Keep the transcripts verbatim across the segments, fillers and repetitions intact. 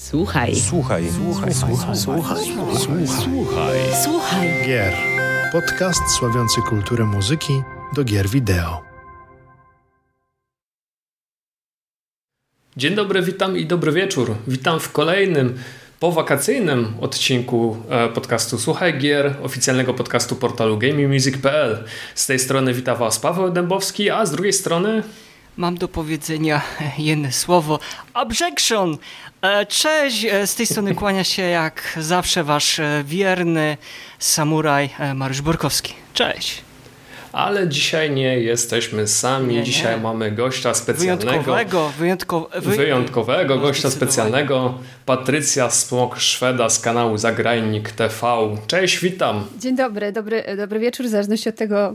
Słuchaj. Słuchaj. Słuchaj. Słuchaj. Słuchaj. Słuchaj. Słuchaj. Słuchaj. Gier. Podcast sławiący kulturę muzyki do gier wideo. Dzień dobry, witam i dobry wieczór. Witam w kolejnym powakacyjnym odcinku podcastu Słuchaj Gier, oficjalnego podcastu portalu Gamey Music kropka p l. Z tej strony witam Was Paweł Dębowski, a z drugiej strony... Mam do powiedzenia jedno słowo. Objection! Cześć! Z tej strony kłania się jak zawsze Wasz wierny samuraj Mariusz Borkowski. Cześć! Ale dzisiaj nie jesteśmy sami. Nie, dzisiaj nie. Mamy gościa specjalnego. Wyjątkowego, wyjątko, wy... wyjątkowego gościa specjalnego. Patrycja Smok-Szweda z kanału Zagrajnik T V. Cześć, witam. Dzień dobry, dobry, dobry wieczór, w zależności od tego,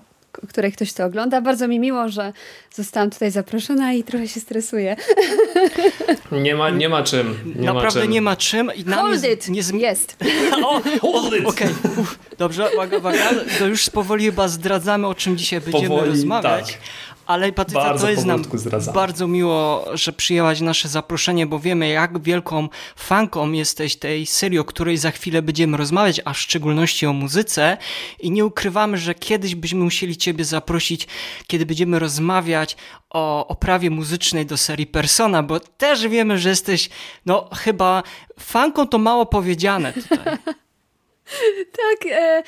której ktoś to ogląda. Bardzo mi miło, że zostałam tutaj zaproszona i trochę się stresuję. Nie ma, nie ma czym. Nie Naprawdę ma czym. nie ma czym. I Hold it! Nie zmi- jest. O, Hold it! Okay. Dobrze, uwaga, uwaga. To już powoli chyba zdradzamy, o czym dzisiaj będziemy powoli rozmawiać. Tak. Ale Patrycja, to jest nam zdradzamy. Bardzo miło, że przyjęłaś nasze zaproszenie, bo wiemy, jak wielką fanką jesteś tej serii, o której za chwilę będziemy rozmawiać, a w szczególności o muzyce. I nie ukrywamy, że kiedyś byśmy musieli Ciebie zaprosić, kiedy będziemy rozmawiać o oprawie muzycznej do serii Persona, bo też wiemy, że jesteś, no chyba fanką to mało powiedziane tutaj. Tak, e,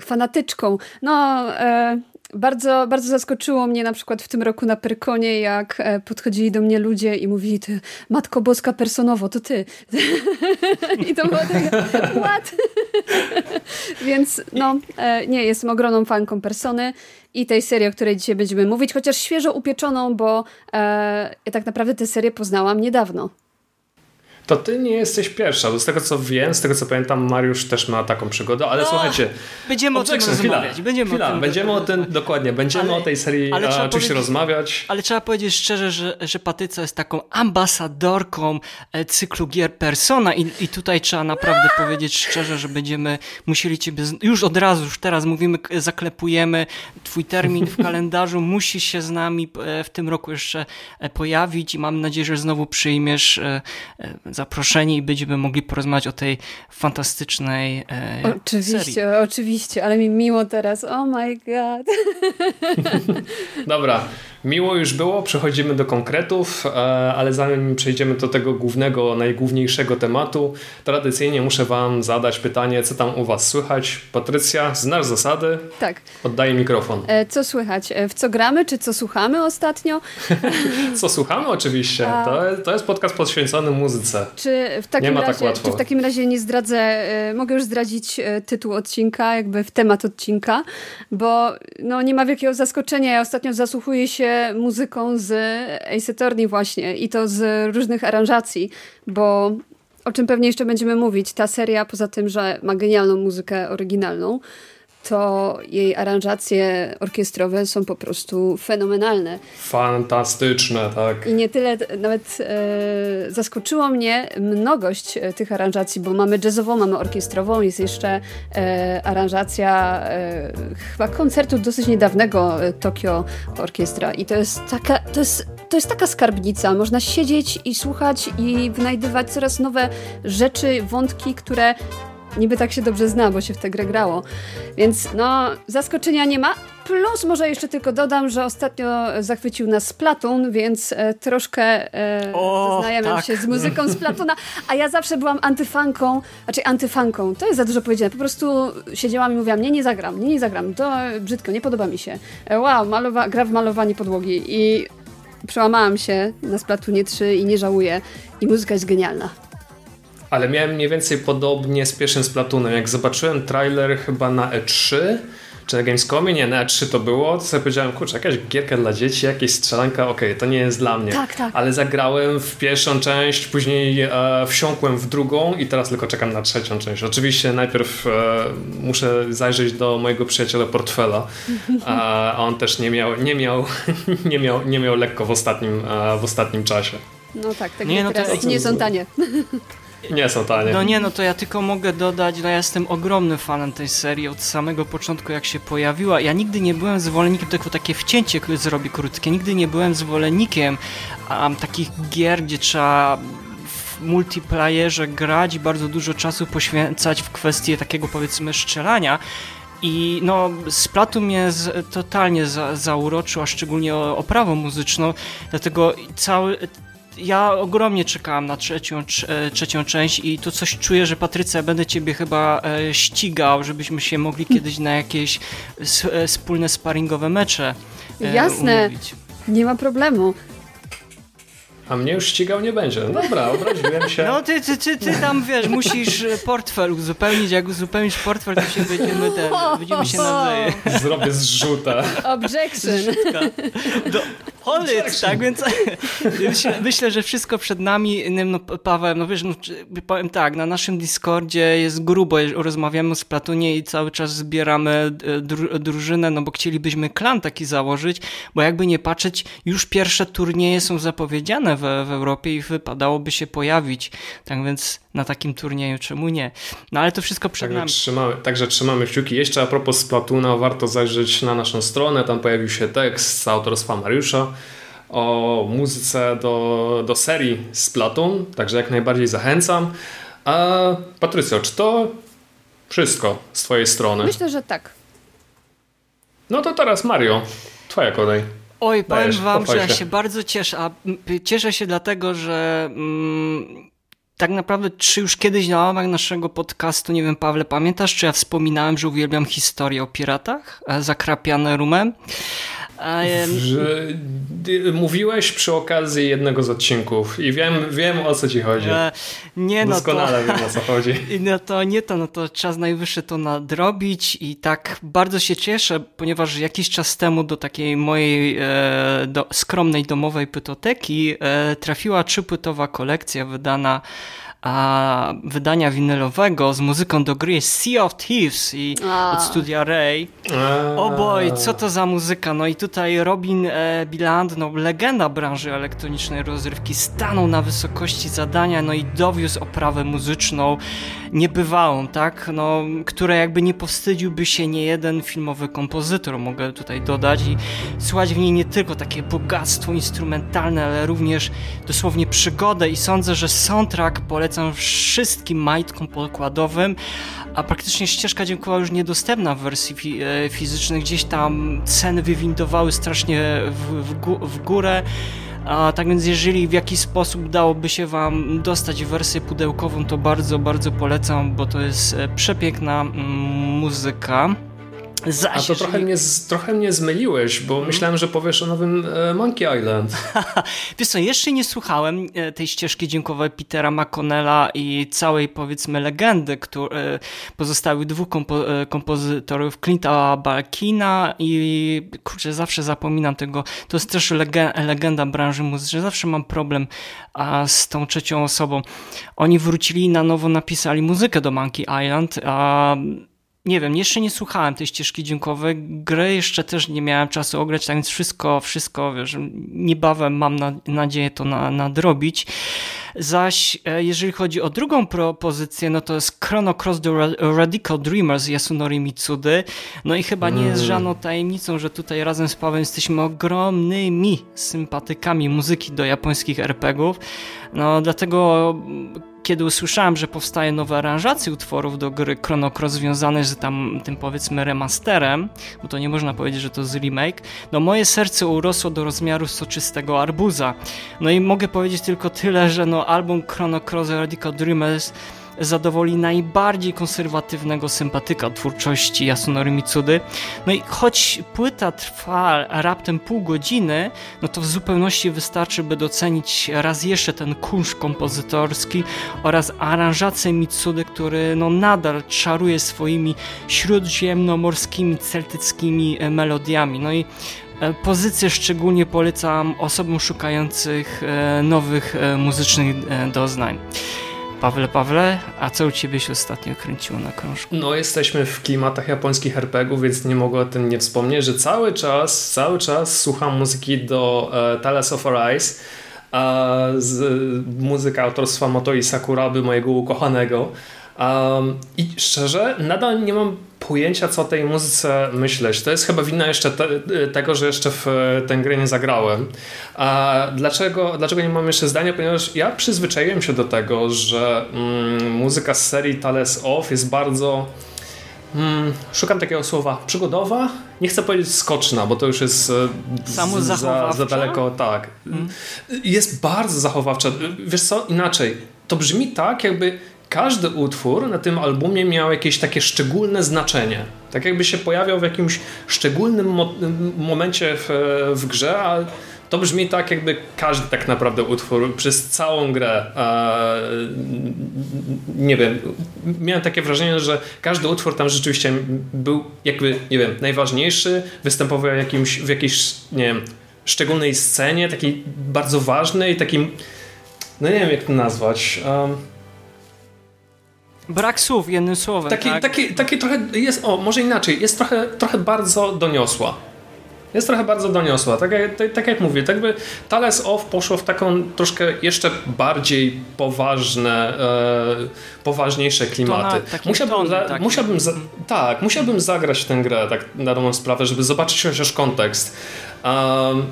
fanatyczką. No... E... Bardzo, bardzo zaskoczyło mnie na przykład w tym roku na Perkonie, jak podchodzili do mnie ludzie i mówili: ty, Matko Boska, Personowo, to ty. I to było tak, what? Więc no, nie, jestem ogromną fanką Persony i tej serii, o której dzisiaj będziemy mówić, chociaż świeżo upieczoną, bo e, ja tak naprawdę tę serię poznałam niedawno. To ty nie jesteś pierwsza, bo z tego co wiem, z tego co pamiętam, Mariusz też ma taką przygodę, ale no, słuchajcie... Będziemy o tym rozmawiać. Będziemy chwila, o tym, będziemy o tym, dokładnie, będziemy ale, o tej serii a, oczywiście rozmawiać. Ale trzeba powiedzieć szczerze, że, że Patrycja jest taką ambasadorką cyklu gier Persona i, i tutaj trzeba naprawdę no. powiedzieć szczerze, że będziemy musieli ciebie... Już od razu, już teraz mówimy, zaklepujemy twój termin w kalendarzu, musisz się z nami w tym roku jeszcze pojawić i mam nadzieję, że znowu przyjmiesz... zaproszeni i będziemy mogli porozmawiać o tej fantastycznej e, oczywiście, serii. Oczywiście, oczywiście, ale mi miło teraz. Oh my god. Dobra, miło już było, przechodzimy do konkretów, ale zanim przejdziemy do tego głównego, najgłówniejszego tematu, tradycyjnie muszę wam zadać pytanie, co tam u was słychać? Patrycja, znasz zasady? Tak. Oddaję mikrofon. E, co słychać? W co gramy, czy co słuchamy ostatnio? Co słuchamy oczywiście. A... To, to jest podcast poświęcony muzyce. Czy w takim, razie, tak czy w takim razie nie zdradzę, y, mogę już zdradzić y, tytuł odcinka, jakby w temat odcinka, bo no, nie ma wielkiego zaskoczenia. Ja ostatnio zasłuchuję się muzyką z Ace Attorney właśnie i to z różnych aranżacji, bo o czym pewnie jeszcze będziemy mówić, ta seria poza tym, że ma genialną muzykę oryginalną, to jej aranżacje orkiestrowe są po prostu fenomenalne. Fantastyczne, tak. I nie tyle, nawet e, zaskoczyło mnie mnogość tych aranżacji, bo mamy jazzową, mamy orkiestrową, jest jeszcze e, aranżacja e, chyba koncertu dosyć niedawnego e, Tokio Orkiestra i to jest taka, to jest, to jest taka skarbnica. Można siedzieć i słuchać i wynajdywać coraz nowe rzeczy, wątki, które niby tak się dobrze zna, bo się w tę grę grało. Więc no, zaskoczenia nie ma. Plus może jeszcze tylko dodam, że ostatnio zachwycił nas Splatoon, więc e, troszkę e, o, zaznajamiam tak. się z muzyką Splatoona. A ja zawsze byłam antyfanką, znaczy antyfanką, to jest za dużo powiedziane. Po prostu siedziałam i mówiłam, nie, nie zagram, nie, nie zagram, to brzydko, nie podoba mi się. E, wow, malowa- gra w malowanie podłogi i przełamałam się na Splatoonie trzy i nie żałuję. I muzyka jest genialna. Ale miałem mniej więcej podobnie z pierwszym Splatoonem. Jak zobaczyłem trailer chyba na E trzy, czy na Gamescomie, nie, na E trzy to było, to sobie powiedziałem, kurczę, jakaś gierka dla dzieci, jakieś strzelanka, okej, okay, to nie jest dla mnie. Tak, tak. Ale zagrałem w pierwszą część, później e, wsiąkłem w drugą i teraz tylko czekam na trzecią część. Oczywiście najpierw e, muszę zajrzeć do mojego przyjaciela portfela, a on też nie miał, nie miał, nie miał, nie miał lekko w ostatnim, e, w ostatnim czasie. No tak, tak nie, no teraz to... nie są tanie. Nie są tanie. No nie, no to ja tylko mogę dodać, no ja jestem ogromnym fanem tej serii od samego początku, jak się pojawiła. Ja nigdy nie byłem zwolennikiem, tylko takie wcięcie, które zrobi krótkie, nigdy nie byłem zwolennikiem um, takich gier, gdzie trzeba multiplayerze grać i bardzo dużo czasu poświęcać w kwestie takiego, powiedzmy, strzelania. I no, Splatoon mnie z, totalnie za, zauroczył, a szczególnie oprawą muzyczną, dlatego cały... Ja ogromnie czekałam na trzecią, trzecią część i tu coś czuję, że Patrycja, będę ciebie chyba ścigał, żebyśmy się mogli kiedyś na jakieś wspólne sparingowe mecze Jasne, umówić. Nie ma problemu. A mnie już ścigał nie będzie. Dobra, obraziłem się. No ty, ty, ty, ty tam wiesz, musisz portfel uzupełnić. Jak uzupełnisz portfel, to się będziemy ten, będziemy się nawzajem. Zrobię zrzuta. Objection. Zrzutka. Do, Holid, tak więc myślę, myślę, że wszystko przed nami. No, Paweł, no wiesz, no, powiem tak, na naszym Discordzie jest grubo, rozmawiamy o Splatoonie i cały czas zbieramy dru- drużynę, no bo chcielibyśmy klan taki założyć, bo jakby nie patrzeć, już pierwsze turnieje są zapowiedziane w, w Europie i wypadałoby się pojawić, tak więc na takim turnieju czemu nie? No ale to wszystko przed także nami. Trzymamy, także trzymamy kciuki. Jeszcze a propos Splatoona, warto zajrzeć na naszą stronę, tam pojawił się tekst z autorstwa Mariusza o muzyce do, do serii Splatoon, także jak najbardziej zachęcam. A Patrycja, czy to wszystko z twojej strony? Myślę, że tak. No to teraz Mario, twoja kolej. Oj, Dajesz, powiem wam, że ja się bardzo cieszę, a cieszę się dlatego, że mm, tak naprawdę, czy już kiedyś na łamach naszego podcastu, nie wiem, Pawle, pamiętasz, czy ja wspominałem, że uwielbiam historię o piratach zakrapiane rumem? Że mówiłeś przy okazji jednego z odcinków i wiem, wiem o co ci chodzi. Nie, no doskonale to, wiem o co chodzi. No to nie to, no to czas najwyższy to nadrobić i tak bardzo się cieszę, ponieważ jakiś czas temu do takiej mojej do skromnej domowej pytoteki trafiła trzypłytowa kolekcja wydana a wydania winylowego z muzyką do gry Sea of Thieves i A. od studia Ray. O boj, co to za muzyka. No i tutaj Robin e, Beanland, no legenda branży elektronicznej rozrywki, stanął na wysokości zadania, no i dowiózł oprawę muzyczną niebywałą, tak? No, które jakby nie powstydziłby się niejeden filmowy kompozytor, mogę tutaj dodać, i słuchać w niej nie tylko takie bogactwo instrumentalne, ale również dosłownie przygodę i sądzę, że soundtrack polecam wszystkim majtkom podkładowym, a praktycznie ścieżka dźwiękowa już niedostępna w wersji fi- fizycznej, gdzieś tam ceny wywindowały strasznie w, w, gó- w górę, a tak więc jeżeli w jakiś sposób dałoby się wam dostać wersję pudełkową, to bardzo, bardzo polecam, bo to jest przepiękna mm, muzyka. Zaś, a to jeżeli... trochę, mnie, trochę mnie zmyliłeś, bo hmm. myślałem, że powiesz o nowym e, Monkey Island. Wiesz co, jeszcze nie słuchałem tej ścieżki dźwiękowej Petera McConnella i całej, powiedzmy, legendy, który, pozostałych dwóch kompo- kompozytorów, Clinta Balkina i kurczę, zawsze zapominam tego, to jest też lege- legenda branży muzycznej, zawsze mam problem a, z tą trzecią osobą. Oni wrócili i na nowo napisali muzykę do Monkey Island, a nie wiem, jeszcze nie słuchałem tej ścieżki dźwiękowej, gry jeszcze też nie miałem czasu ograć, tak więc wszystko, wszystko, wiesz, niebawem mam na, nadzieję to na, nadrobić. Zaś jeżeli chodzi o drugą propozycję, no to jest Chrono Cross The Radical Dreamers Yasunori Mitsudy. No i chyba nie jest żadną tajemnicą, że tutaj razem z Pawłem jesteśmy ogromnymi sympatykami muzyki do japońskich er pe gie ów. No dlatego... Kiedy usłyszałem, że powstaje nowe aranżacje utworów do gry Chrono Cross związane z tam, tym powiedzmy remasterem, bo to nie można powiedzieć, że to jest remake, no moje serce urosło do rozmiaru soczystego arbuza. No i mogę powiedzieć tylko tyle, że no album Chrono Cross Radical Dreamers zadowoli najbardziej konserwatywnego sympatyka twórczości Yasunori Mitsudy. No i choć płyta trwa raptem pół godziny, no to w zupełności wystarczy, by docenić raz jeszcze ten kunsz kompozytorski oraz aranżację Mitsudy, który no nadal czaruje swoimi śródziemnomorskimi, celtyckimi melodiami. No i pozycję szczególnie polecam osobom szukających nowych muzycznych doznań. Pawle, Pawle, a co u ciebie się ostatnio kręciło na krążku? No jesteśmy w klimatach japońskich er pe gie ów, więc nie mogę o tym nie wspomnieć, że cały czas, cały czas słucham muzyki do e, Tales of Arise, e, z, muzyka autorstwa Motoi Sakuraby, mojego ukochanego. Um, I szczerze, nadal nie mam pojęcia, co o tej muzyce myśleć. To jest chyba wina jeszcze te, tego, że jeszcze w tę grę nie zagrałem. A dlaczego, dlaczego nie mam jeszcze zdania? Ponieważ ja przyzwyczaiłem się do tego, że mm, muzyka z serii Tales of jest bardzo... Mm, szukam takiego słowa przygodowa, nie chcę powiedzieć skoczna, bo to już jest z, za, za daleko, tak. Mm. Jest bardzo zachowawcza. Wiesz co, inaczej, to brzmi tak, jakby każdy utwór na tym albumie miał jakieś takie szczególne znaczenie. Tak jakby się pojawiał w jakimś szczególnym mo- momencie w, w grze, a to brzmi tak, jakby każdy tak naprawdę utwór przez całą grę, e, nie wiem, miałem takie wrażenie, że każdy utwór tam rzeczywiście był jakby, nie wiem, najważniejszy, występował jakimś, w jakiejś, nie wiem, szczególnej scenie, takiej bardzo ważnej, takim, no nie wiem jak to nazwać... Um, Brak słów, jednym słowem. Taki, tak? taki, taki trochę jest, o, może inaczej, jest trochę, trochę bardzo doniosła. Jest trochę bardzo doniosła, tak jak, tak jak mówię, tak by Tales of poszło w taką troszkę jeszcze bardziej poważne, e, poważniejsze klimaty. To na, musiałbym, ton, za, taki. musiałbym, za, tak, musiałbym zagrać w tę grę, tak na dobrą sprawę, żeby zobaczyć chociaż kontekst. Um,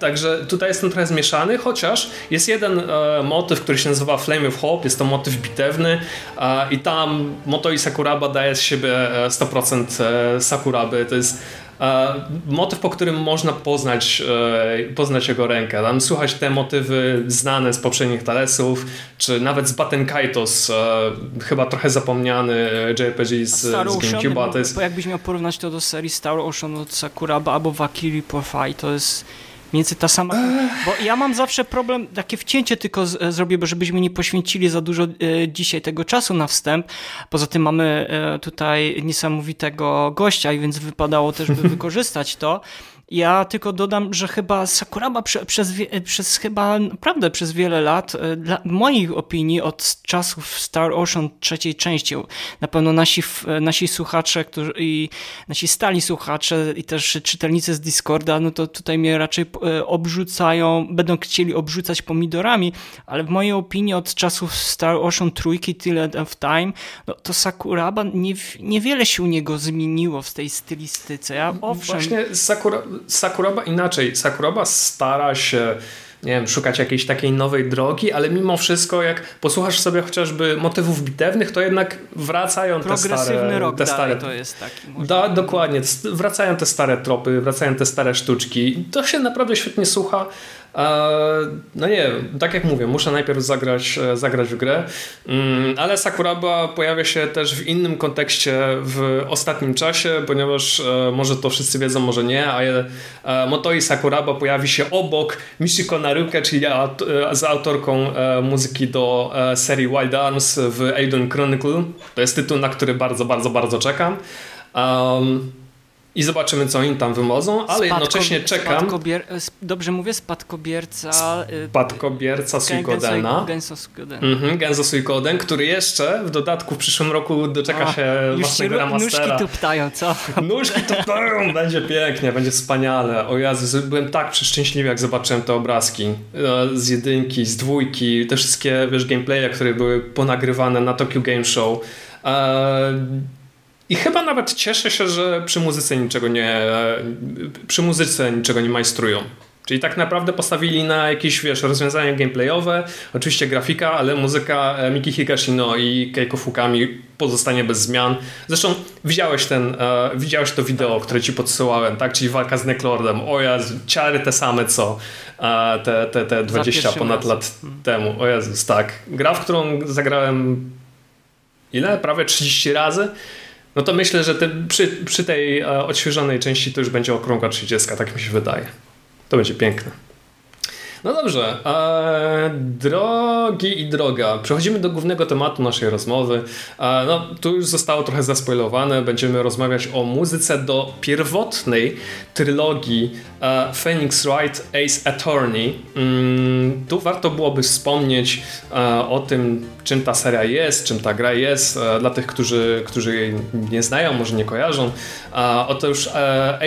Także tutaj jestem trochę zmieszany, chociaż jest jeden e, motyw, który się nazywa Flame of Hope, jest to motyw bitewny e, i tam Motoi Sakuraba daje z siebie sto procent e, Sakuraby. To jest e, motyw, po którym można poznać, e, poznać jego rękę. Tam słuchać te motywy znane z poprzednich Talesów, czy nawet z Baten Kaitos, e, chyba trochę zapomniany J R P G z, z GameCube'a. To jest... Bo jakbyś miał porównać to do serii Star Ocean od Sakuraba albo Wakiri Porfai, to jest... Między ta sama. Bo ja mam zawsze problem, takie wcięcie tylko z, zrobię, bo żebyśmy nie poświęcili za dużo e, dzisiaj tego czasu na wstęp. Poza tym mamy e, tutaj niesamowitego gościa, i więc wypadało też by wykorzystać to. Ja tylko dodam, że chyba Sakuraba prze, przez, przez chyba naprawdę przez wiele lat, dla moich opinii, od czasów Star Ocean trzeciej części, na pewno nasi, nasi słuchacze, którzy, i nasi stali słuchacze i też czytelnicy z Discorda, no to tutaj mnie raczej obrzucają, będą chcieli obrzucać pomidorami, ale w mojej opinii od czasów Star Ocean trójki, Till of Time, no to Sakuraba nie, niewiele się u niego zmieniło w tej stylistyce. Ja owszem... Właśnie Sakuraba Sakuraba inaczej. Sakuraba stara się, nie wiem, szukać jakiejś takiej nowej drogi, ale mimo wszystko jak posłuchasz sobie chociażby motywów bitewnych, to jednak wracają te stare... Progresywny rok dalej to jest taki. Może. Da, dokładnie. Wracają te stare tropy, wracają te stare sztuczki. To się naprawdę świetnie słucha. No nie, tak jak mówię, muszę najpierw zagrać, zagrać w grę, ale Sakuraba pojawia się też w innym kontekście w ostatnim czasie, ponieważ może to wszyscy wiedzą, może nie, a Motoi Sakuraba pojawi się obok Michiko Naruke, czyli z autorką muzyki do serii Wild Arms w Eidon Chronicle. To jest tytuł, na który bardzo, bardzo, bardzo czekam. Um, I zobaczymy, co oni tam wymodzą, ale Spadko, jednocześnie czekam... Spadkobier... Dobrze mówię? Spadkobierca... Spadkobierca Suikodena. Genso Suikoden. Mhm, Genso Suikoden, który jeszcze w dodatku w przyszłym roku doczeka A, się własnego się remastera. Nóżki tuptają, co? Nóżki tuptają! Będzie pięknie, będzie wspaniale. O Jezu, byłem tak przeszczęśliwy, jak zobaczyłem te obrazki. Z jedynki, z dwójki, te wszystkie, wiesz, gameplaye, które były ponagrywane na Tokyo Game Show. I chyba nawet cieszę się, że przy muzyce niczego nie przy muzyce niczego nie majstrują. Czyli tak naprawdę postawili na jakieś, wiesz, rozwiązania gameplayowe, oczywiście grafika, ale muzyka Miki Higashino i Keiko Fukami pozostanie bez zmian. Zresztą widziałeś ten, e, widziałeś to wideo, które ci podsyłałem, tak? Czyli walka z Necklordem. O Jezu, ciary te same co e, te, te, te dwadzieścia ponad lat hmm. temu. O Jezus, tak. Gra, w którą zagrałem ile? Prawie trzydzieści razy. No to myślę, że te, przy, przy tej e, odświeżonej części to już będzie okrągła trzydziestka, tak mi się wydaje. To będzie piękne. No dobrze, e, drogi i droga, przechodzimy do głównego tematu naszej rozmowy. E, no, tu już zostało trochę zaspoilowane, będziemy rozmawiać o muzyce do pierwotnej trylogii e, Phoenix Wright Ace Attorney. Mm, tu warto byłoby wspomnieć e, o tym, czym ta seria jest, czym ta gra jest, e, dla tych, którzy, którzy jej nie znają, może nie kojarzą. E, otóż e,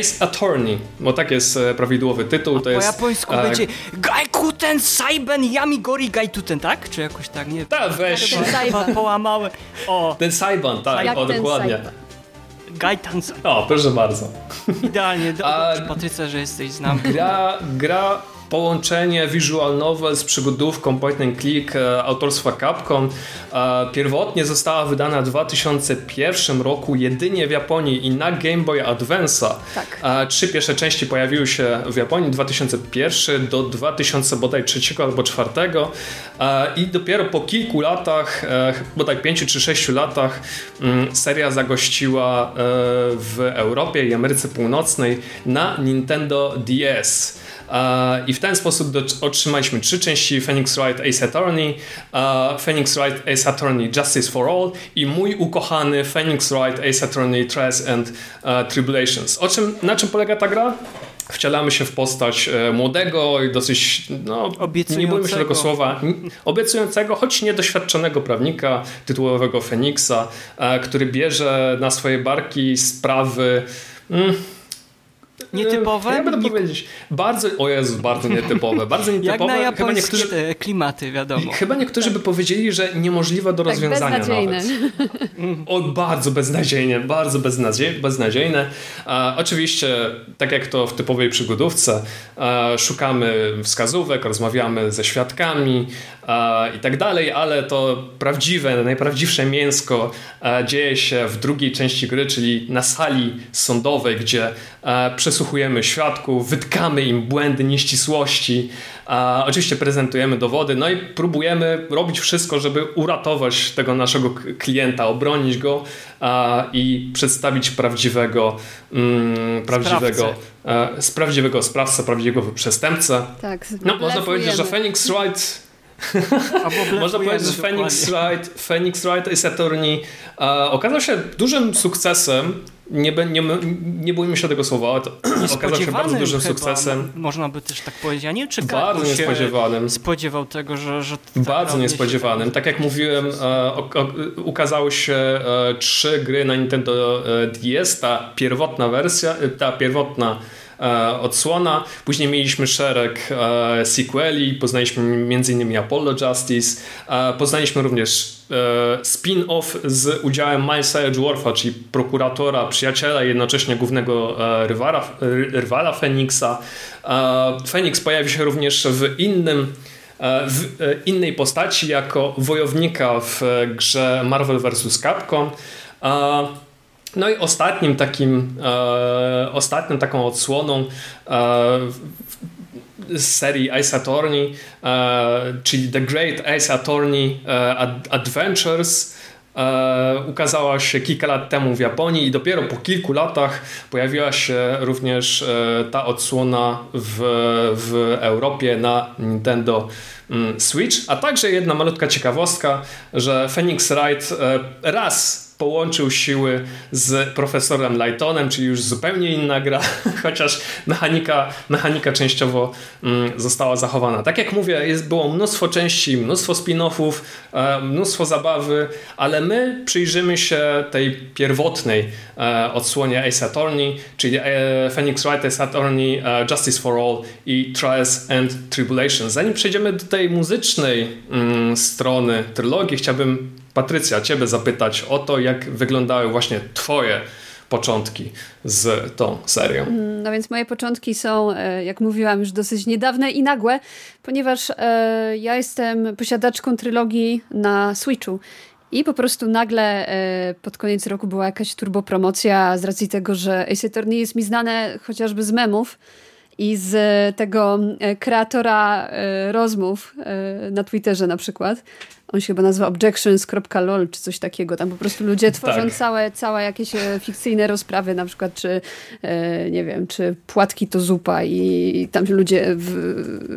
Ace Attorney, bo tak jest prawidłowy tytuł. A to po jest, japońsku e, będzie Gaikuten Saiben Yamigori Gaituten, tak? Czy jakoś tak, nie? Tak, weź. Połamałem. O. Ten Saiban, tak, jak o, dokładnie. Saiban. Gaitan. O, proszę bardzo. Idealnie, dobrze, Patrycja, że jesteś z nami. Gra, gra połączenie visual novel z przygodówką point and click e, autorstwa Capcom. E, pierwotnie została wydana w dwa tysiące pierwszym roku jedynie w Japonii i na Game Boy Advance'a. Tak. E, trzy pierwsze części pojawiły się w Japonii, dwa tysiące pierwszy do dwa tysiące bodaj trzy albo czwarty. E, I dopiero po kilku latach, e, bodaj pięciu czy sześciu latach, m, seria zagościła e, w Europie i Ameryce Północnej na Nintendo D S. I w ten sposób otrzymaliśmy trzy części: Phoenix Wright Ace Attorney, uh, Phoenix Wright Ace Attorney Justice for All i mój ukochany Phoenix Wright Ace Attorney Trials and uh, Tribulations. O czym, na czym polega ta gra? Wcielamy się w postać młodego i dosyć, no, nie bójmy się tego słowa, obiecującego, choć niedoświadczonego prawnika, tytułowego Feniksa, uh, który bierze na swoje barki sprawy... Mm, Nietypowe? Ja będę powiedzieć. Bardzo, o Jezu, bardzo nietypowe. Bardzo nietypowe. Jak na chyba niektórzy, klimaty, wiadomo. Chyba niektórzy tak. by powiedzieli, że niemożliwe do tak, rozwiązania beznadziejne. Nawet. O, bardzo beznadziejne, bardzo beznadziej, beznadziejne. E, oczywiście, tak jak to w typowej przygodówce, e, szukamy wskazówek, rozmawiamy ze świadkami e, i tak dalej, ale to prawdziwe, najprawdziwsze mięsko e, dzieje się w drugiej części gry, czyli na sali sądowej, gdzie e, przez przesłuchujemy świadków, wytkamy im błędy, nieścisłości, e, oczywiście prezentujemy dowody, no i próbujemy robić wszystko, żeby uratować tego naszego klienta, obronić go e, i przedstawić prawdziwego mm, prawdziwego e, z prawdziwego sprawcę, prawdziwego przestępcę. Tak, no, można powiedzieć, że Phoenix Wright Można powiedzieć, że Phoenix Wright, Phoenix Wright Ace Attorney e, okazał się dużym sukcesem. Nie, nie, nie bójmy się tego słowa, to okazał się bardzo dużym chyba, sukcesem. Można by też tak powiedzieć, ja nie wiem, czy bardzo niespodziewanym. Spodziewał tego, że, że tak bardzo niespodziewanym. Się... Tak jak mówiłem, e, o, o, ukazały się e, trzy gry na Nintendo D S, ta pierwotna wersja, ta pierwotna odsłona. Później mieliśmy szereg e, sequeli, poznaliśmy m.in. Apollo Justice, e, poznaliśmy również e, spin-off z udziałem Milesa Edgewortha, czyli prokuratora, przyjaciela i jednocześnie głównego e, rywala, rywala Feniksa. E, Feniks pojawi się również w innym w innej postaci jako wojownika w grze Marvel versus. Capcom. E, No i ostatnim takim, e, ostatnią taką odsłoną e, z serii Ace Attorney, e, czyli The Great Ace Attorney e, Ad- Adventures, e, ukazała się kilka lat temu w Japonii i dopiero po kilku latach pojawiła się również e, ta odsłona w, w Europie na Nintendo Switch, a także jedna malutka ciekawostka, że Phoenix Wright e, raz połączył siły z profesorem Laytonem, czyli już zupełnie inna gra, chociaż mechanika, mechanika częściowo mm, została zachowana. Tak jak mówię, jest, było mnóstwo części, mnóstwo spin-offów, e, mnóstwo zabawy, ale my przyjrzymy się tej pierwotnej e, odsłonie Ace Attorney, czyli e, Phoenix Wright Ace Attorney, e, Justice for All i Trials and Tribulations. Zanim przejdziemy do tej muzycznej mm, strony trylogii, chciałbym Patrycja, ciebie zapytać o to, jak wyglądały właśnie twoje początki z tą serią. No więc moje początki są, jak mówiłam, już dosyć niedawne i nagłe, ponieważ ja jestem posiadaczką trylogii na Switchu i po prostu nagle pod koniec roku była jakaś turbopromocja z racji tego, że Ace Attorney jest mi znane chociażby z memów i z tego kreatora rozmów na Twitterze na przykład. On się chyba nazywa objections kropka lol czy coś takiego. Tam po prostu ludzie tworzą tak. całe, całe jakieś fikcyjne rozprawy, na przykład czy, nie wiem, czy płatki to zupa i tam ludzie w,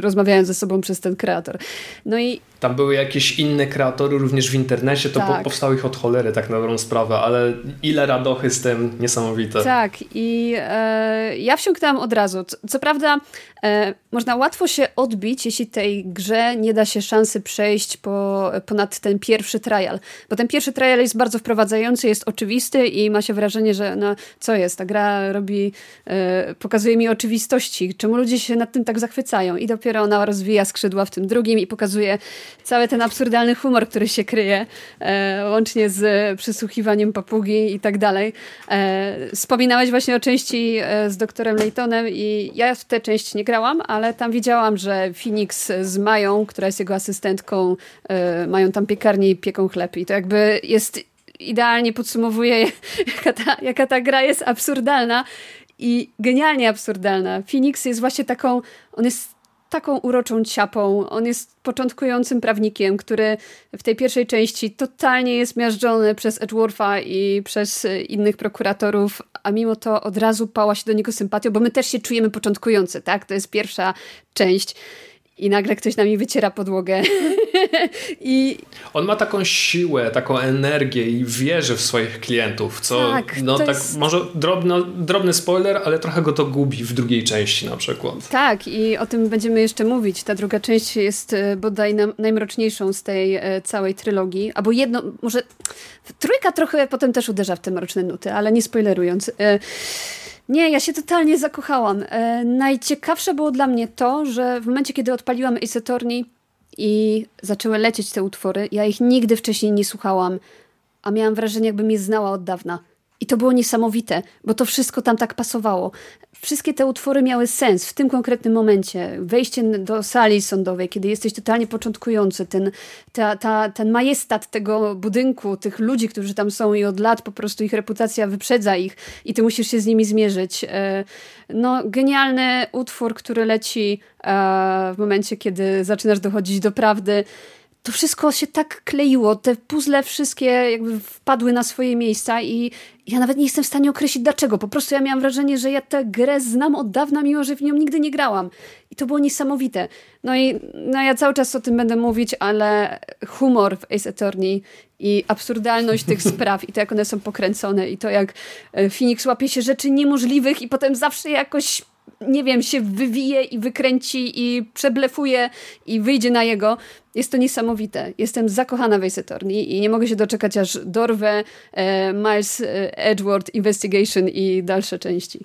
rozmawiają ze sobą przez ten kreator. No i tam były jakieś inne kreatory również w internecie, to tak. powstało ich od cholery tak na dobrą sprawę, ale ile radochy z tym, niesamowite. Tak i e, ja wsiąknęłam od razu. Co, co prawda e, można łatwo się odbić, jeśli tej grze nie da się szansy przejść po, ponad ten pierwszy trial. Bo ten pierwszy trial jest bardzo wprowadzający, jest oczywisty i ma się wrażenie, że no co jest, ta gra robi, e, pokazuje mi oczywistości, czemu ludzie się nad tym tak zachwycają. I dopiero ona rozwija skrzydła w tym drugim i pokazuje cały ten absurdalny humor, który się kryje, e, łącznie z przysłuchiwaniem papugi i tak dalej. E, wspominałeś właśnie o części z doktorem Laytonem i ja w tę część nie grałam, ale tam widziałam, że Phoenix z Mają, która jest jego asystentką, e, mają tam piekarnię i pieką chleb i to jakby jest idealnie podsumowuje, jaka ta, jaka ta gra jest absurdalna i genialnie absurdalna. Phoenix jest właśnie taką, on jest taką uroczą ciapą. On jest początkującym prawnikiem, który w tej pierwszej części totalnie jest miażdżony przez Edgewortha i przez innych prokuratorów, a mimo to od razu pała się do niego sympatią, bo my też się czujemy początkujący, tak? To jest pierwsza część i nagle ktoś nami wyciera podłogę. I... On ma taką siłę, taką energię i wierzy w swoich klientów, co tak, no, tak jest... może drobno, drobny spoiler, ale trochę go to gubi w drugiej części na przykład. Tak, i o tym będziemy jeszcze mówić. Ta druga część jest bodaj nam, najmroczniejszą z tej e, całej trylogii, albo jedno, może trójka trochę potem też uderza w te mroczne nuty, ale nie spoilerując. E, Nie, ja się totalnie zakochałam. E, najciekawsze było dla mnie to, że w momencie, kiedy odpaliłam Ace Attorney i zaczęły lecieć te utwory, ja ich nigdy wcześniej nie słuchałam, a miałam wrażenie, jakbym je znała od dawna. I to było niesamowite, bo to wszystko tam tak pasowało. Wszystkie te utwory miały sens w tym konkretnym momencie. Wejście do sali sądowej, kiedy jesteś totalnie początkujący, ten, ta, ta, ten majestat tego budynku, tych ludzi, którzy tam są i od lat po prostu ich reputacja wyprzedza ich i ty musisz się z nimi zmierzyć. No, genialny utwór, który leci w momencie, kiedy zaczynasz dochodzić do prawdy. To wszystko się tak kleiło, te puzzle wszystkie jakby wpadły na swoje miejsca i ja nawet nie jestem w stanie określić dlaczego. Po prostu ja miałam wrażenie, że ja tę grę znam od dawna, mimo że w nią nigdy nie grałam. I to było niesamowite. No i no ja cały czas o tym będę mówić, ale humor w Ace Attorney i absurdalność tych spraw i to, jak one są pokręcone i to, jak Phoenix łapie się rzeczy niemożliwych i potem zawsze jakoś... nie wiem, się wywije i wykręci i przeblefuje i wyjdzie na jego. Jest to niesamowite. Jestem zakochana w Ace Attorney i nie mogę się doczekać, aż dorwę e, Miles Edgeworth Investigation i dalsze części.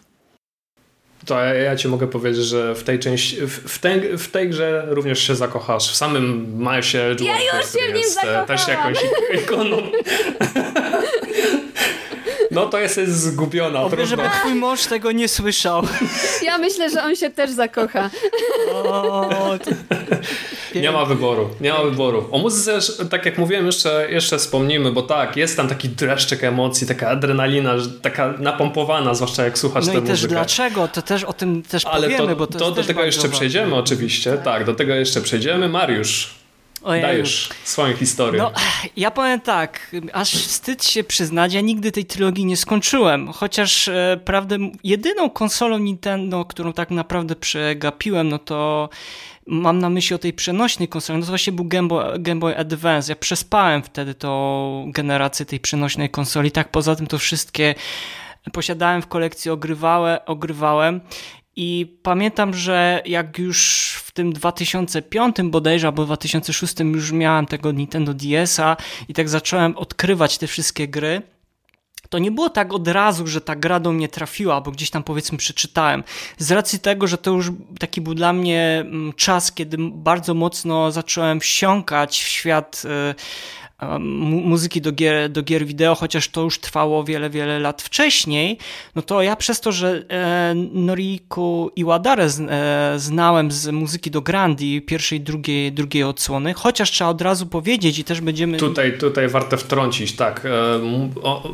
To ja, ja ci mogę powiedzieć, że w tej części, w, w, tej, w tej grze również się zakochasz. W samym Milesie Edgeworth. Ja już się w nim zakochałam. Też jakąś ikoną. No to jest zgubiona. Oby, żeby twój mąż tego nie słyszał. Ja myślę, że on się też zakocha. O, to... Nie ma wyboru. Nie ma wyboru. O muzyce, tak jak mówiłem, jeszcze, jeszcze wspomnimy, bo tak, jest tam taki dreszczyk emocji, taka adrenalina, taka napompowana, zwłaszcza jak słuchasz no tę muzykę. No i też dlaczego? To też o tym też ale powiemy. To, bo to, to do tego jeszcze ważne. Przejdziemy oczywiście. Tak. tak, do tego jeszcze przejdziemy. Mariusz. Ojej. Dajesz swoją historię. No, ja powiem tak, aż wstyd się przyznać, ja nigdy tej trylogii nie skończyłem, chociaż e, prawdę, jedyną konsolą Nintendo, którą tak naprawdę przegapiłem, no to mam na myśli o tej przenośnej konsoli, no to właśnie był Game Boy, Game Boy Advance, ja przespałem wtedy tą generację tej przenośnej konsoli, tak poza tym to wszystkie posiadałem w kolekcji, ogrywałem, ogrywałem. I pamiętam, że jak już w tym dwa tysiące piątym bodajże, albo dwa tysiące szóstym już miałem tego Nintendo D S a i tak zacząłem odkrywać te wszystkie gry, to nie było tak od razu, że ta gra do mnie trafiła, bo gdzieś tam powiedzmy przeczytałem. Z racji tego, że to już taki był dla mnie czas, kiedy bardzo mocno zacząłem wsiąkać w świat... Yy, muzyki do gier, do gier wideo, chociaż to już trwało wiele, wiele lat wcześniej, no to ja przez to, że e, Noriyuki Iwadare z, e, znałem z muzyki do Grandi, pierwszej, drugiej, drugiej odsłony, chociaż trzeba od razu powiedzieć i też będziemy... Tutaj, tutaj warto wtrącić, tak. E, o,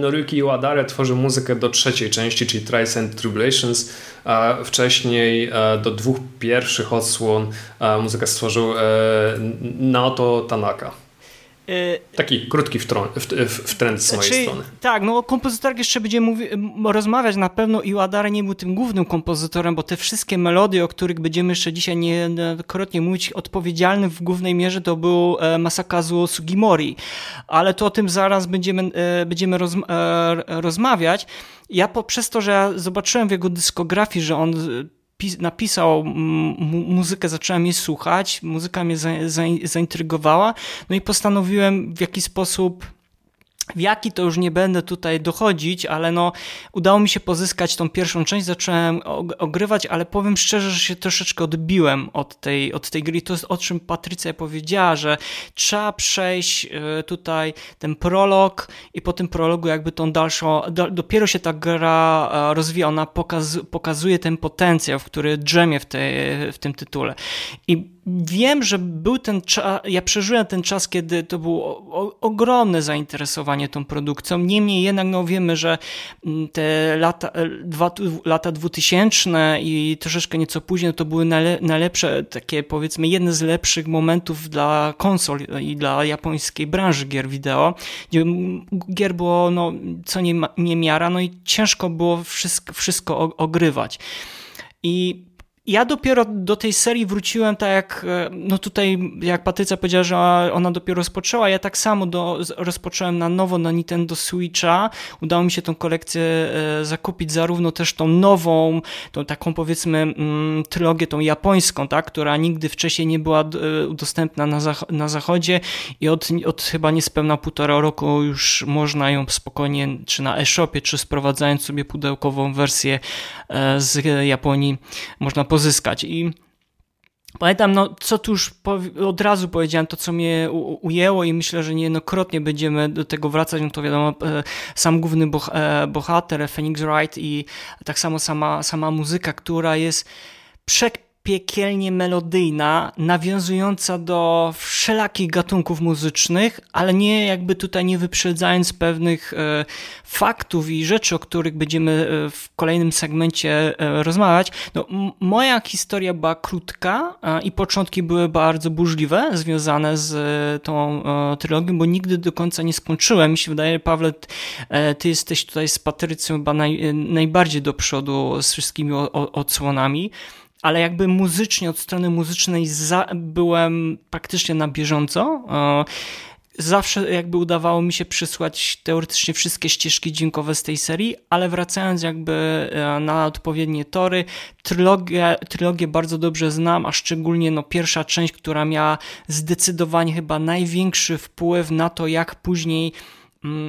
Noriyuki Iwadare tworzy muzykę do trzeciej części, czyli Trials and Tribulations, a wcześniej e, do dwóch pierwszych odsłon e, muzykę stworzył e, Naoto Tanaka. Taki krótki wtręt z mojej Czyli, strony. Tak, no o kompozytorach jeszcze będziemy mówi- rozmawiać na pewno. Iwadare nie był tym głównym kompozytorem, bo te wszystkie melodie, o których będziemy jeszcze dzisiaj niejednokrotnie mówić, odpowiedzialny w głównej mierze to był Masakazu Sugimori. Ale to o tym zaraz będziemy, będziemy rozma- rozmawiać. Ja poprzez to, że ja zobaczyłem w jego dyskografii, że on napisał muzykę, zacząłem jej słuchać, muzyka mnie zaintrygowała, no i postanowiłem w jakiś sposób... W jaki to już nie będę tutaj dochodzić, ale no udało mi się pozyskać tą pierwszą część, zacząłem ogrywać, ale powiem szczerze, że się troszeczkę odbiłem od tej, od tej gry i to jest o czym Patrycja powiedziała, że trzeba przejść tutaj ten prolog i po tym prologu jakby tą dalszą, dopiero się ta gra rozwija, ona pokaz, pokazuje ten potencjał, który drzemie w, tej, w tym tytule. I wiem, że był ten czas, ja przeżyłem ten czas, kiedy to było ogromne zainteresowanie tą produkcją, niemniej jednak no wiemy, że te lata, dwa, lata dwutysięczne i troszeczkę nieco później to były najlepsze, takie powiedzmy jedne z lepszych momentów dla konsol i dla japońskiej branży gier wideo, gdzie gier było no, co nie, nie miara, no i ciężko było wszystko, wszystko ogrywać. I ja dopiero do tej serii wróciłem, tak jak, no tutaj, jak Patrycja powiedziała, że ona dopiero rozpoczęła, ja tak samo do, rozpocząłem na nowo na Nintendo Switcha, udało mi się tą kolekcję zakupić, zarówno też tą nową, tą taką powiedzmy trylogię, tą japońską, tak, która nigdy wcześniej nie była dostępna na, zach- na zachodzie i od, od chyba niespełna półtora roku już można ją spokojnie, czy na e-shopie, czy sprowadzając sobie pudełkową wersję z Japonii, można pozyskać. I pamiętam, no co tu już pow- od razu powiedziałem, to co mnie u- ujęło i myślę, że niejednokrotnie będziemy do tego wracać, no to wiadomo, e, sam główny boh- e, bohater, Phoenix Wright i tak samo sama, sama muzyka, która jest przepiekielnie melodyjna, nawiązująca do wszelakich gatunków muzycznych, ale nie jakby tutaj nie wyprzedzając pewnych e, faktów i rzeczy, o których będziemy w kolejnym segmencie rozmawiać. No, m- moja historia była krótka i początki były bardzo burzliwe, związane z tą e, trylogią, bo nigdy do końca nie skończyłem. Mi się wydaje, Pawle, e, ty jesteś tutaj z Patrycją chyba naj- najbardziej do przodu z wszystkimi o- o- odsłonami. Ale jakby muzycznie, od strony muzycznej za, byłem praktycznie na bieżąco. Zawsze jakby udawało mi się przysłać teoretycznie wszystkie ścieżki dźwiękowe z tej serii, ale wracając jakby na odpowiednie tory, trylogię, trylogię bardzo dobrze znam, a szczególnie no pierwsza część, która miała zdecydowanie chyba największy wpływ na to, jak później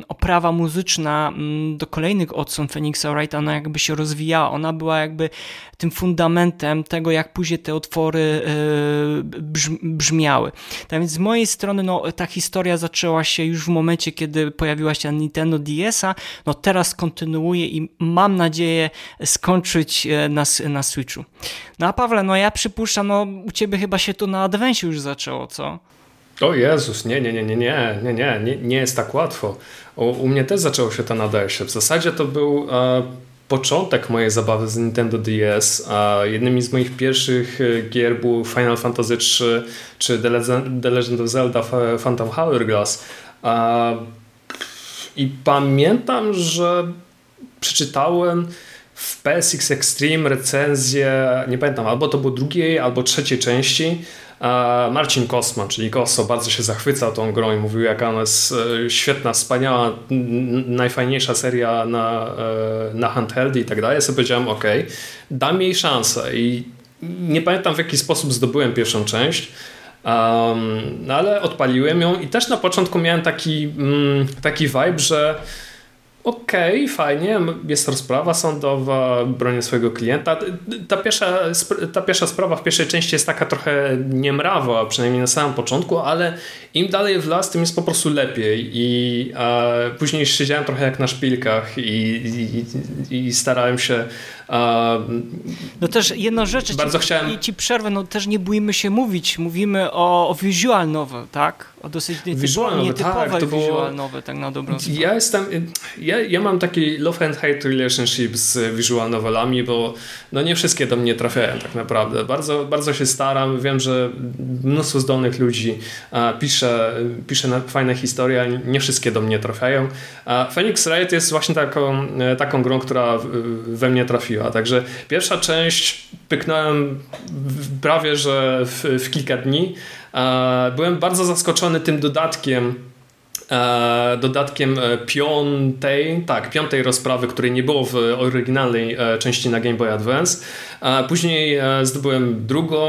oprawa muzyczna do kolejnych odsłon Phoenixa Wrighta, ona jakby się rozwijała, ona była jakby tym fundamentem tego, jak później te utwory brzmiały. Tak więc z mojej strony no, ta historia zaczęła się już w momencie, kiedy pojawiła się Nintendo D S a, no teraz kontynuuję i mam nadzieję skończyć na, na Switchu. No a Pawle, no ja przypuszczam, no u ciebie chyba się to na Adwensie już zaczęło, co? O Jezus, nie, nie, nie, nie, nie, nie, nie, nie jest tak łatwo. U, u mnie też zaczęło się to na D S ie. W zasadzie to był e, początek mojej zabawy z Nintendo D S. E, jednymi z moich pierwszych gier był Final Fantasy trzy czy The Legend, The Legend of Zelda Phantom Hourglass. E, I pamiętam, że przeczytałem w P S X Extreme recenzję, nie pamiętam, albo to było drugiej, albo trzeciej części. Marcin Kosman, czyli Koso, bardzo się zachwycał tą grą i mówił, jaka ona jest świetna, wspaniała, najfajniejsza seria na, na handheldy i tak dalej. Ja sobie powiedziałem, ok, dam jej szansę i nie pamiętam, w jaki sposób zdobyłem pierwszą część, um, ale odpaliłem ją i też na początku miałem taki, mm, taki vibe, że okej, okay, fajnie, jest rozprawa sądowa, bronię swojego klienta. Ta pierwsza, ta pierwsza sprawa w pierwszej części jest taka trochę niemrawa, przynajmniej na samym początku, ale im dalej w las, tym jest po prostu lepiej. I e, później siedziałem trochę jak na szpilkach i, i, i starałem się... No też jedną rzecz, bardzo ci, chciałem... ci przerwę, no też nie bójmy się mówić, mówimy o, o visual novel, tak? O dosyć nietypowe, nietypowe tak, było... visual novel, tak na dobrą sprawę. Ja jestem, ja, ja mam taki love and hate relationship z visual novelami, bo no nie wszystkie do mnie trafiają tak naprawdę. Bardzo, bardzo się staram, wiem, że mnóstwo zdolnych ludzi a, pisze, pisze na fajne historie, nie wszystkie do mnie trafiają. A Phoenix Wright jest właśnie taką, taką grą, która we mnie trafiła. Także pierwsza część pyknąłem w, prawie że w, w kilka dni. Byłem bardzo zaskoczony tym dodatkiem dodatkiem piątej, tak, piątej rozprawy, której nie było w oryginalnej części na Game Boy Advance. Później zdobyłem drugą,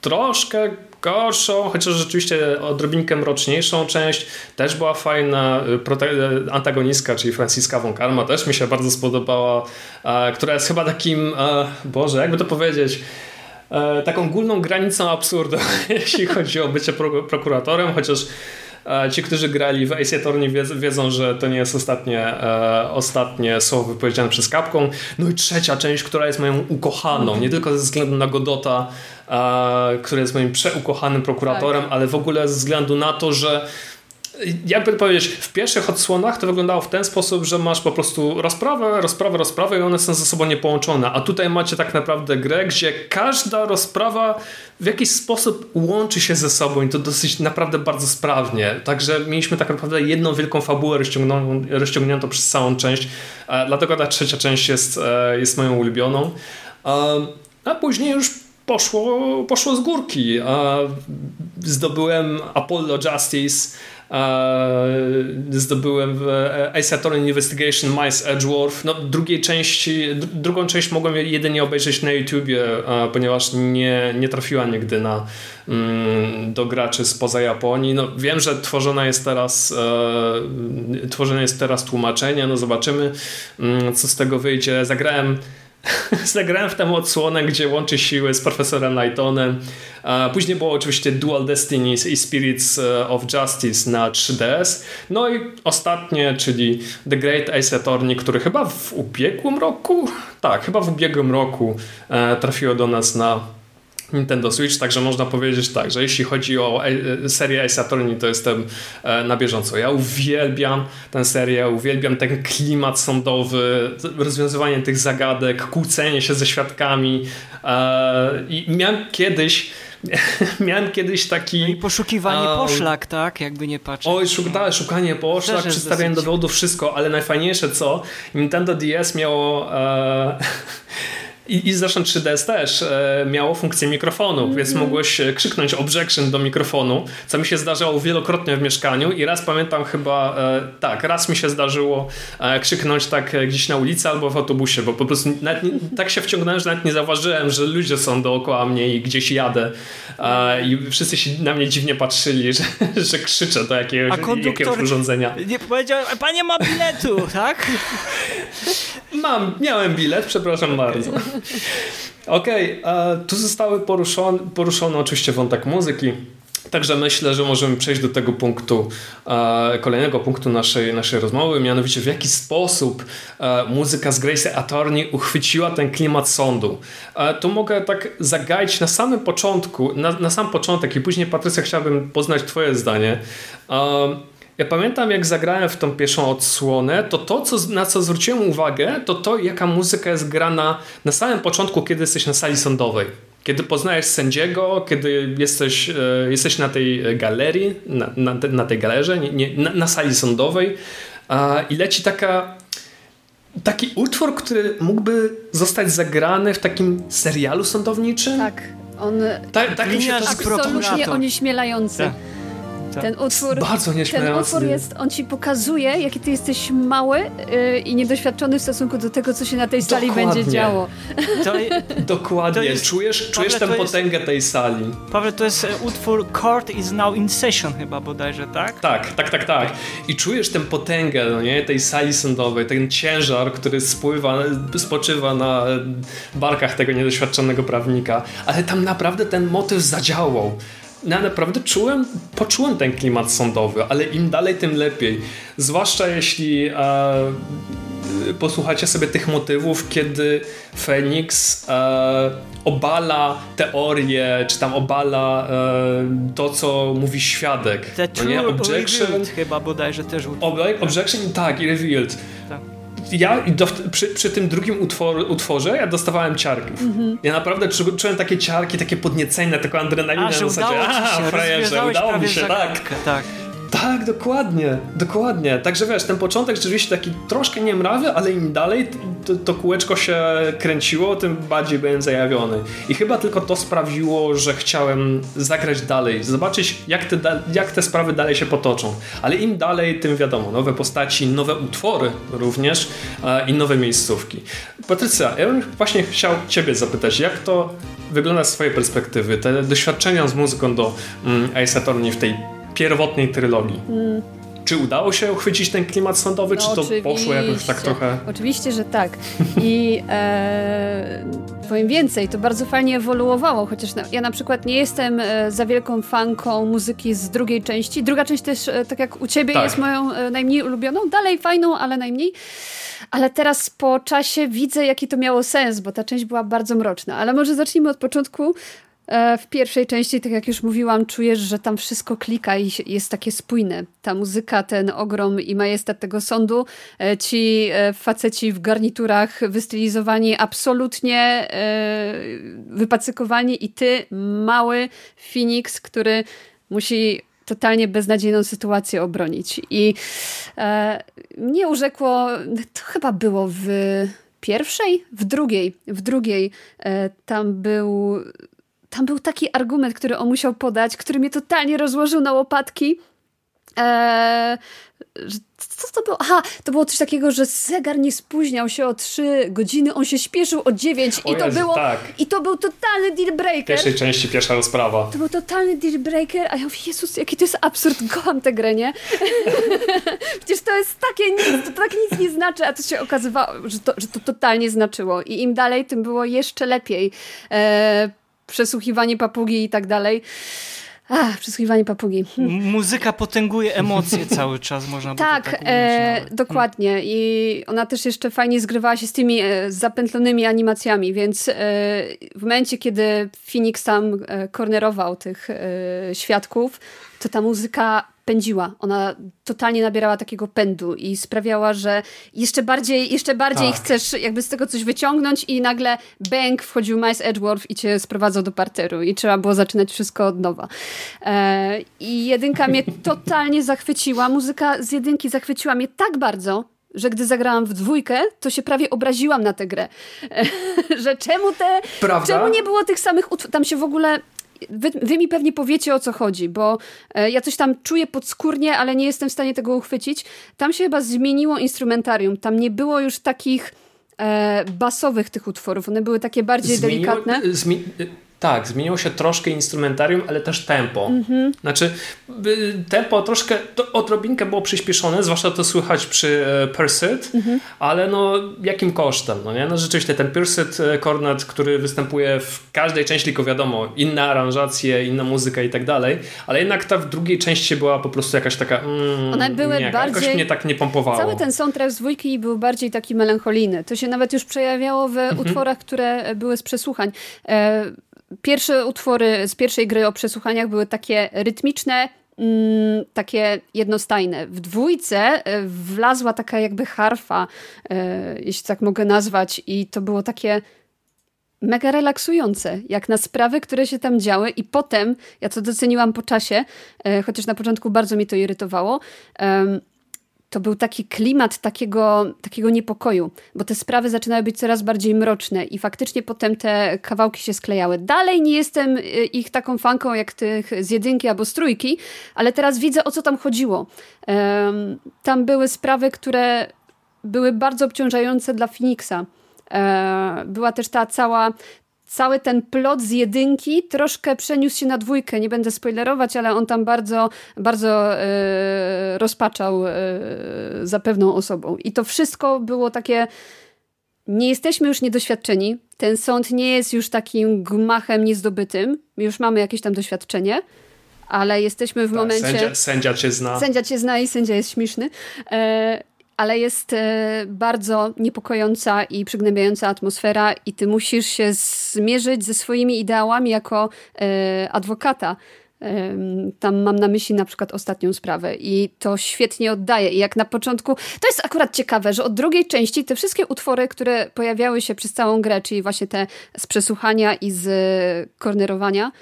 troszkę gorszą, chociaż rzeczywiście odrobinkę mroczniejszą część. Też była fajna antagonistka, czyli Franciska von Karma, też mi się bardzo spodobała, która jest chyba takim, Boże, jakby to powiedzieć, taką górną granicą absurdu, jeśli chodzi o bycie prokuratorem, chociaż ci, którzy grali w Ace Attorney, wiedzą, że to nie jest ostatnie, e, ostatnie słowo wypowiedziane przez Capcom. No i trzecia część, która jest moją ukochaną, nie tylko ze względu na Godota, e, który jest moim przeukochanym prokuratorem, tak, ale w ogóle ze względu na to, że jakby powiedzieć, w pierwszych odsłonach to wyglądało w ten sposób, że masz po prostu rozprawę, rozprawę, rozprawę i one są ze sobą niepołączone, a tutaj macie tak naprawdę grę, gdzie każda rozprawa w jakiś sposób łączy się ze sobą i to dosyć naprawdę bardzo sprawnie, także mieliśmy tak naprawdę jedną wielką fabułę rozciągniętą przez całą część, dlatego ta trzecia część jest, jest moją ulubioną, a później już poszło, poszło z górki. Zdobyłem Apollo Justice, zdobyłem Ace Attorney Investigation, Miles Edgeworth. No, drugiej części, drugą część mogłem jedynie obejrzeć na YouTubie, ponieważ nie, nie trafiła nigdy na, do graczy spoza Japonii. No, wiem, że tworzona jest teraz tworzone jest teraz tłumaczenie. No, zobaczymy, co z tego wyjdzie. Zagrałem Zagrałem w tę odsłonę, gdzie łączy siły z profesorem Lightonem. Później było oczywiście Dual Destinies i Spirits of Justice na trzy D S. No i ostatnie, czyli The Great Ace Attorney, który chyba w ubiegłym roku, tak, chyba w ubiegłym roku trafiło do nas na Nintendo Switch, także można powiedzieć tak, że jeśli chodzi o serię Ace Attorney, to jestem na bieżąco. Ja uwielbiam tę serię, uwielbiam ten klimat sądowy, rozwiązywanie tych zagadek, kłócenie się ze świadkami i miałem kiedyś miałem kiedyś taki... No i poszukiwanie um, poszlak, tak? Jakby nie patrzeć. Oj, szukanie, szukanie poszlak, przedstawianie dosyć... dowodów, wszystko, ale najfajniejsze co? Nintendo D S miało... E... I, i zresztą trzy D S też e, miało funkcję mikrofonu, mm-hmm. więc mogłeś krzyknąć objection do mikrofonu, co mi się zdarzało wielokrotnie w mieszkaniu i raz pamiętam chyba, e, tak, raz mi się zdarzyło e, krzyknąć tak e, gdzieś na ulicy albo w autobusie, bo po prostu nawet nie, tak się wciągnąłem, że nawet nie zauważyłem, że ludzie są dookoła mnie i gdzieś jadę e, i wszyscy się na mnie dziwnie patrzyli, że, że krzyczę do jakiegoś, jakiegoś urządzenia. Nie powiedział, panie ma biletu, tak? Mam, miałem bilet, przepraszam bardzo. Okej, okay, tu zostały poruszone, poruszone oczywiście wątek muzyki, także myślę, że możemy przejść do tego punktu, kolejnego punktu naszej, naszej rozmowy, mianowicie w jaki sposób muzyka z Ace Attorney uchwyciła ten klimat sądu. Tu mogę tak zagaić na samym początku, na, na sam początek i później, Patrycja, chciałbym poznać twoje zdanie. Ja pamiętam, jak zagrałem w tą pierwszą odsłonę, to to, co, na co zwróciłem uwagę, to to, jaka muzyka jest grana na samym początku, kiedy jesteś na sali sądowej. Kiedy poznajesz sędziego, kiedy jesteś, jesteś na tej galerii, na, na, na tej galerze, nie, nie, na, na sali sądowej i leci taka... Taki utwór, który mógłby zostać zagrany w takim serialu sądowniczym? Tak. On Ta, tak mi się to absolutnie onieśmielający. Tak. Ten utwór, bardzo ten utwór jest, on ci pokazuje, jaki ty jesteś mały yy, i niedoświadczony w stosunku do tego, co się na tej sali dokładnie będzie działo. To, dokładnie. To jest, czujesz czujesz Pawle, tę potęgę jest, tej sali. Paweł, to jest utwór Court is now in session chyba bodajże, tak? Tak, tak, tak, tak. I czujesz tę potęgę, no nie, tej sali sądowej, ten ciężar, który spływa, spoczywa na barkach tego niedoświadczonego prawnika. Ale tam naprawdę ten motyw zadziałał. Ja naprawdę czułem, poczułem ten klimat sądowy, ale im dalej, tym lepiej. Zwłaszcza jeśli e, posłuchacie sobie tych motywów, kiedy Phoenix e, obala teorię, czy tam obala e, to, co mówi świadek. The true no objection chyba bodajże też. Ob- objection, tak, i revealed. Tak. Ja do, przy, przy tym drugim utwor, utworze ja dostawałem ciarków. Mm-hmm. Ja naprawdę czu, czułem takie ciarki, takie podniecenia, taką adrenalinę. A, że udało ci się, frajerze, udało mi się, tak. tak. Tak, dokładnie, dokładnie. Także wiesz, ten początek rzeczywiście taki troszkę niemrawy, ale im dalej, to, to kółeczko się kręciło, tym bardziej byłem zajawiony. I chyba tylko to sprawiło, że chciałem zagrać dalej, zobaczyć jak te, jak te sprawy dalej się potoczą. Ale im dalej, tym wiadomo, nowe postaci, nowe utwory również e, i nowe miejscówki. Patrycja, ja bym właśnie chciał Ciebie zapytać, jak to wygląda z Twojej perspektywy, te doświadczenia z muzyką do mm, Ace Attorney w tej pierwotnej trylogii? Mm. Czy udało się uchwycić ten klimat sądowy, no czy to oczywiście. Poszło jakoś tak trochę... Oczywiście, że tak. I e, powiem więcej, to bardzo fajnie ewoluowało, chociaż na, ja na przykład nie jestem e, za wielką fanką muzyki z drugiej części. Druga część też, e, tak jak u Ciebie, tak. jest moją e, najmniej ulubioną, dalej fajną, ale najmniej. Ale teraz po czasie widzę, jaki to miało sens, bo ta część była bardzo mroczna. Ale może zacznijmy od początku. W pierwszej części, tak jak już mówiłam, czujesz, że tam wszystko klika i jest takie spójne. Ta muzyka, ten ogrom i majestat tego sądu, ci faceci w garniturach wystylizowani, absolutnie wypacykowani i ty, mały Phoenix, który musi totalnie beznadziejną sytuację obronić. I mnie urzekło, to chyba było w pierwszej? W drugiej. W drugiej tam był... Tam był taki argument, który on musiał podać, który mnie totalnie rozłożył na łopatki. Eee, co to było? Aha, to było coś takiego, że zegar nie spóźniał się o trzy godziny, on się śpieszył o dziewięć i to Jezu, było tak. I to był totalny deal breaker. W pierwszej części pierwsza rozprawa. To był totalny deal breaker, a ja mówię, Jezus, jaki to jest absurd, kocham tę grę, nie? Przecież to jest takie nic, to tak nic nie znaczy, a to się okazywało, że to, że to totalnie znaczyło i im dalej, tym było jeszcze lepiej. Eee, Przesłuchiwanie papugi i tak dalej. Ach, przesłuchiwanie papugi. Muzyka potęguje emocje cały czas, można tak, by to tak e, dokładnie. I ona też jeszcze fajnie zgrywała się z tymi e, zapętlonymi animacjami, więc e, w momencie, kiedy Phoenix tam e, kornerował tych e, świadków, to ta muzyka pędziła. Ona totalnie nabierała takiego pędu i sprawiała, że jeszcze bardziej, jeszcze bardziej tak. chcesz jakby z tego coś wyciągnąć i nagle bang, wchodził Miles Edgeworth i cię sprowadzał do parteru i trzeba było zaczynać wszystko od nowa. Eee, I jedynka mnie totalnie zachwyciła. Muzyka z jedynki zachwyciła mnie tak bardzo, że gdy zagrałam w dwójkę, to się prawie obraziłam na tę grę. Eee, że czemu te... Prawda? Czemu nie było tych samych utworów? Tam się w ogóle... Wy, wy mi pewnie powiecie, o co chodzi, bo e, ja coś tam czuję podskórnie, ale nie jestem w stanie tego uchwycić. Tam się chyba zmieniło instrumentarium. Tam nie było już takich e, basowych tych utworów. One były takie bardziej zmieniło, delikatne. Zmi- tak, zmieniło się troszkę instrumentarium, ale też tempo. Mhm. Znaczy y, tempo troszkę, to odrobinkę było przyspieszone, zwłaszcza to słychać przy e, Pursuit, mhm. ale no jakim kosztem? No, nie? No rzeczywiście ten Pursuit e, Cornet, który występuje w każdej części, tylko wiadomo, inne aranżacje, inna muzyka i tak dalej, ale jednak ta w drugiej części była po prostu jakaś taka mm, one były nie, bardziej, jakoś mnie tak nie pompowało. Cały ten soundtrack z dwójki był bardziej taki melancholijny. To się nawet już przejawiało w mhm. utworach, które były z przesłuchań. E, Pierwsze utwory z pierwszej gry o przesłuchaniach były takie rytmiczne, mm, takie jednostajne. W dwójce wlazła taka jakby harfa, e, jeśli tak mogę nazwać, i to było takie mega relaksujące, jak na sprawy, które się tam działy i potem, ja to doceniłam po czasie, e, chociaż na początku bardzo mi to irytowało, e, to był taki klimat takiego, takiego niepokoju, bo te sprawy zaczynały być coraz bardziej mroczne i faktycznie potem te kawałki się sklejały. Dalej nie jestem ich taką fanką jak tych z jedynki albo z trójki, ale teraz widzę, o co tam chodziło. Um, tam były sprawy, które były bardzo obciążające dla Phoenixa. Um, była też ta cała... Cały ten plot z jedynki troszkę przeniósł się na dwójkę. Nie będę spoilerować, ale on tam bardzo, bardzo yy, rozpaczał yy, za pewną osobą. I to wszystko było takie... Nie jesteśmy już niedoświadczeni. Ten sąd nie jest już takim gmachem niezdobytym. Już mamy jakieś tam doświadczenie, ale jesteśmy w tak, momencie... Sędzia, sędzia cię zna. Sędzia cię zna i sędzia jest śmieszny. E- ale jest y, bardzo niepokojąca i przygnębiająca atmosfera i ty musisz się zmierzyć ze swoimi ideałami jako y, adwokata. Y, tam mam na myśli na przykład ostatnią sprawę i to świetnie oddaje. I jak na początku, to jest akurat ciekawe, że od drugiej części te wszystkie utwory, które pojawiały się przez całą grę, czyli właśnie te z przesłuchania i z y, kornerowania,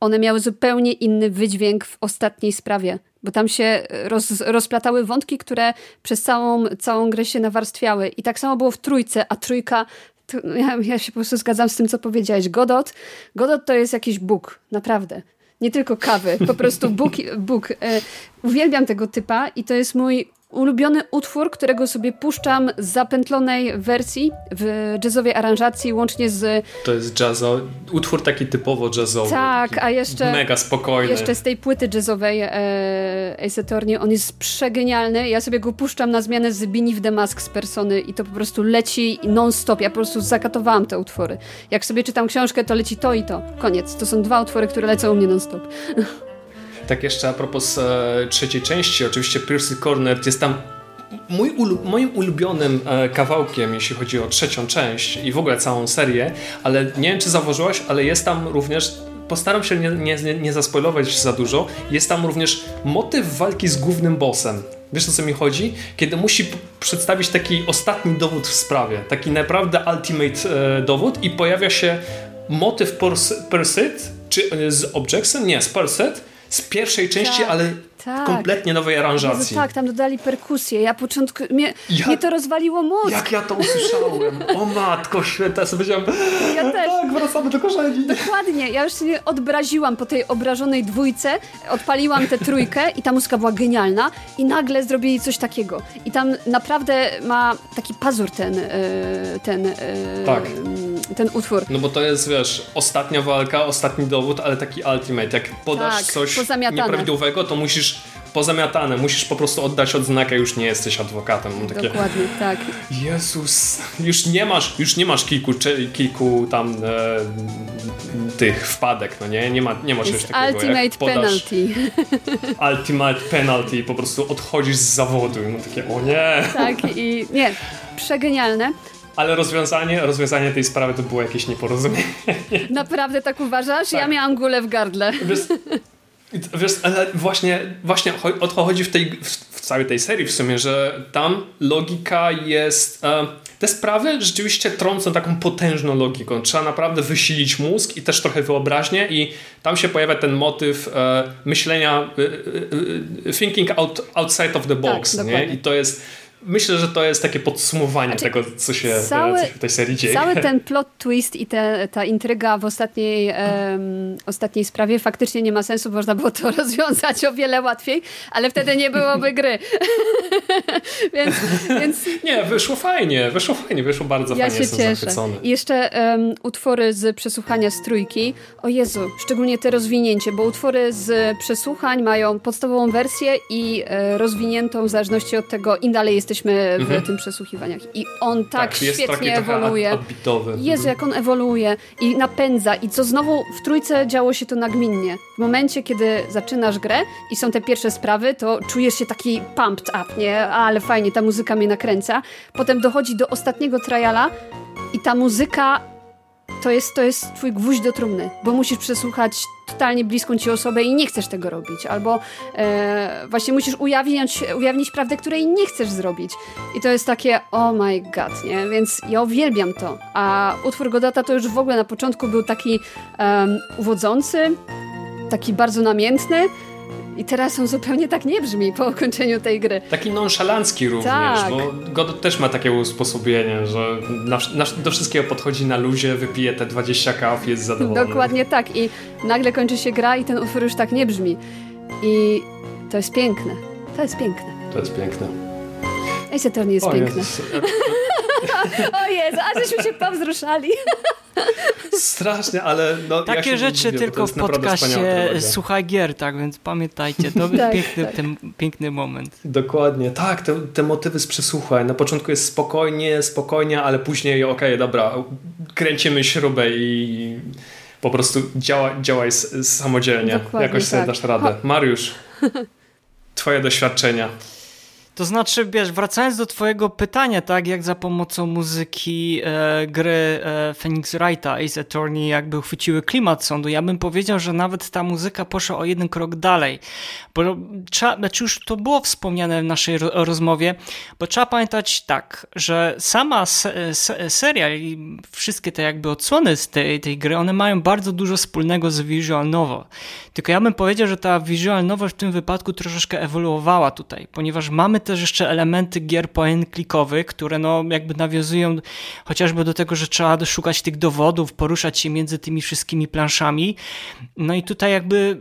one miały zupełnie inny wydźwięk w ostatniej sprawie. bo tam się roz, rozplatały wątki, które przez całą, całą grę się nawarstwiały. I tak samo było w trójce, a trójka... Ja, ja się po prostu zgadzam z tym, co powiedziałeś. Godot, Godot to jest jakiś Bóg, naprawdę. Nie tylko kawy, po prostu Bóg. Bóg. Uwielbiam tego typa i to jest mój ulubiony utwór, którego sobie puszczam z zapętlonej wersji w jazzowej aranżacji, łącznie z... To jest jazzowy, utwór taki typowo jazzowy. Tak, a jeszcze... Mega spokojny. Jeszcze z tej płyty jazzowej e, Ace Attorney, on jest przegenialny. Ja sobie go puszczam na zmianę z Beneath the Mask z Persony i to po prostu leci non-stop. Ja po prostu zakatowałam te utwory. Jak sobie czytam książkę, to leci to i to. Koniec. To są dwa utwory, które lecą u mnie non-stop. Tak jeszcze a propos e, trzeciej części, oczywiście Piercy Corner jest tam mój ulu- moim ulubionym e, kawałkiem, jeśli chodzi o trzecią część i w ogóle całą serię, ale nie wiem, czy zauważyłaś, ale jest tam również, postaram się nie, nie, nie zaspoilować za dużo, jest tam również motyw walki z głównym bossem. Wiesz, o co mi chodzi? Kiedy musi przedstawić taki ostatni dowód w sprawie, taki naprawdę ultimate e, dowód i pojawia się motyw pers- Perset, czy z Objection? Nie, z Perset, z pierwszej części, tak, ale tak. Kompletnie nowej aranżacji. No tak, tam dodali perkusję. Ja początku... Mnie, ja, mnie to rozwaliło mózg. Jak ja to usłyszałem. O matko święta, sobie powiedziałam. Ja też. Tak, wracamy do korzeni. Dokładnie. Ja już się odbraziłam po tej obrażonej dwójce. Odpaliłam tę trójkę i ta muzyka była genialna. I nagle zrobili coś takiego. I tam naprawdę ma taki pazur ten ten, tak. ten utwór. No bo to jest, wiesz, ostatnia walka, ostatni dowód, ale taki ultimate. Jak podasz tak, coś nieprawidłowego, to musisz pozamiatane, musisz po prostu oddać odznakę, już nie jesteś adwokatem. Mam takie, dokładnie, tak. Jezus, już nie masz, już nie masz kilku, kilku tam e, tych wpadek, no nie? Nie, ma, nie masz czegoś takiego. Ultimate podasz, penalty. Ultimate penalty, po prostu odchodzisz z zawodu. I mam takie, o nie. Tak, i nie, przegenialne. Ale rozwiązanie, rozwiązanie tej sprawy to było jakieś nieporozumienie. Naprawdę tak uważasz? Tak. Ja miałam gulę w gardle. Wiesz, Wiesz, ale właśnie, właśnie o to chodzi w, tej, w całej tej serii w sumie, że tam logika jest... E, te sprawy rzeczywiście trącą taką potężną logiką. Trzeba naprawdę wysilić mózg i też trochę wyobraźnię i tam się pojawia ten motyw e, myślenia e, e, thinking out, outside of the box. Tak, nie? I to jest... Myślę, że to jest takie podsumowanie znaczy, tego, co się, cały, co się w tej serii dzieje. Cały ten plot twist i te, ta intryga w ostatniej, em, ostatniej sprawie faktycznie nie ma sensu, można było to rozwiązać o wiele łatwiej, ale wtedy nie byłoby gry. więc, więc... Nie, wyszło fajnie, wyszło fajnie, wyszło bardzo ja fajnie. Ja się cieszę. Zachwycony. I jeszcze em, utwory z przesłuchania z trójki. O Jezu, szczególnie te rozwinięcie, bo utwory z przesłuchań mają podstawową wersję i e, rozwiniętą w zależności od tego, im dalej jesteś jesteśmy w mm-hmm. tym przesłuchiwaniach i on tak, tak świetnie ewoluuje. Ad- Jezu, jak on ewoluuje i napędza i co znowu w trójce działo się to nagminnie. W momencie, kiedy zaczynasz grę i są te pierwsze sprawy, to czujesz się taki pumped up, nie? Ale fajnie, ta muzyka mnie nakręca. Potem dochodzi do ostatniego triala i ta muzyka to jest, to jest twój gwóźdź do trumny, bo musisz przesłuchać totalnie bliską ci osobę i nie chcesz tego robić. Albo e, właśnie musisz ujawniać, ujawnić prawdę, której nie chcesz zrobić. I to jest takie oh my god, nie? Więc ja uwielbiam to. A utwór Godota to już w ogóle na początku był taki um, uwodzący, taki bardzo namiętny. I teraz on zupełnie tak nie brzmi po ukończeniu tej gry. Taki nonszalancki również, tak. Bo Godot też ma takie usposobienie, że na, na, do wszystkiego podchodzi na luzie, wypije te dwadzieścia kaw, jest zadowolony. Dokładnie tak. I nagle kończy się gra i ten utwór już tak nie brzmi. I to jest piękne. To jest piękne. To jest piękne. Ace Attorney jest o piękne. Jezus. O Jezu, a żeśmy się powzruszali. Strasznie, ale no, takie ja rzeczy mówię, tylko w podcaście Słuchaj Gier, tak więc pamiętajcie, to tak, piękny, tak. Ten piękny moment. Dokładnie, tak, te, te motywy z przesłuchań. Na początku jest spokojnie, spokojnie, ale później okej, okay, dobra, kręcimy śrubę i po prostu działa, działaj samodzielnie. Dokładnie, jakoś sobie tak. Dasz radę. Mariusz, twoje doświadczenia. To znaczy, wiesz, wracając do twojego pytania, tak, jak za pomocą muzyki e, gry e, Phoenix Wrighta, Ace Attorney, jakby uchwyciły klimat sądu, ja bym powiedział, że nawet ta muzyka poszła o jeden krok dalej, bo trzeba, znaczy już to było wspomniane w naszej ro- rozmowie, bo trzeba pamiętać tak, że sama se- se- seria i wszystkie te jakby odsłony z tej, tej gry, one mają bardzo dużo wspólnego z visual novel, tylko ja bym powiedział, że ta visual novel w tym wypadku troszeczkę ewoluowała tutaj, ponieważ mamy też jeszcze elementy gier point-clickowych, które no jakby nawiązują chociażby do tego, że trzeba szukać tych dowodów, poruszać się między tymi wszystkimi planszami. No i tutaj jakby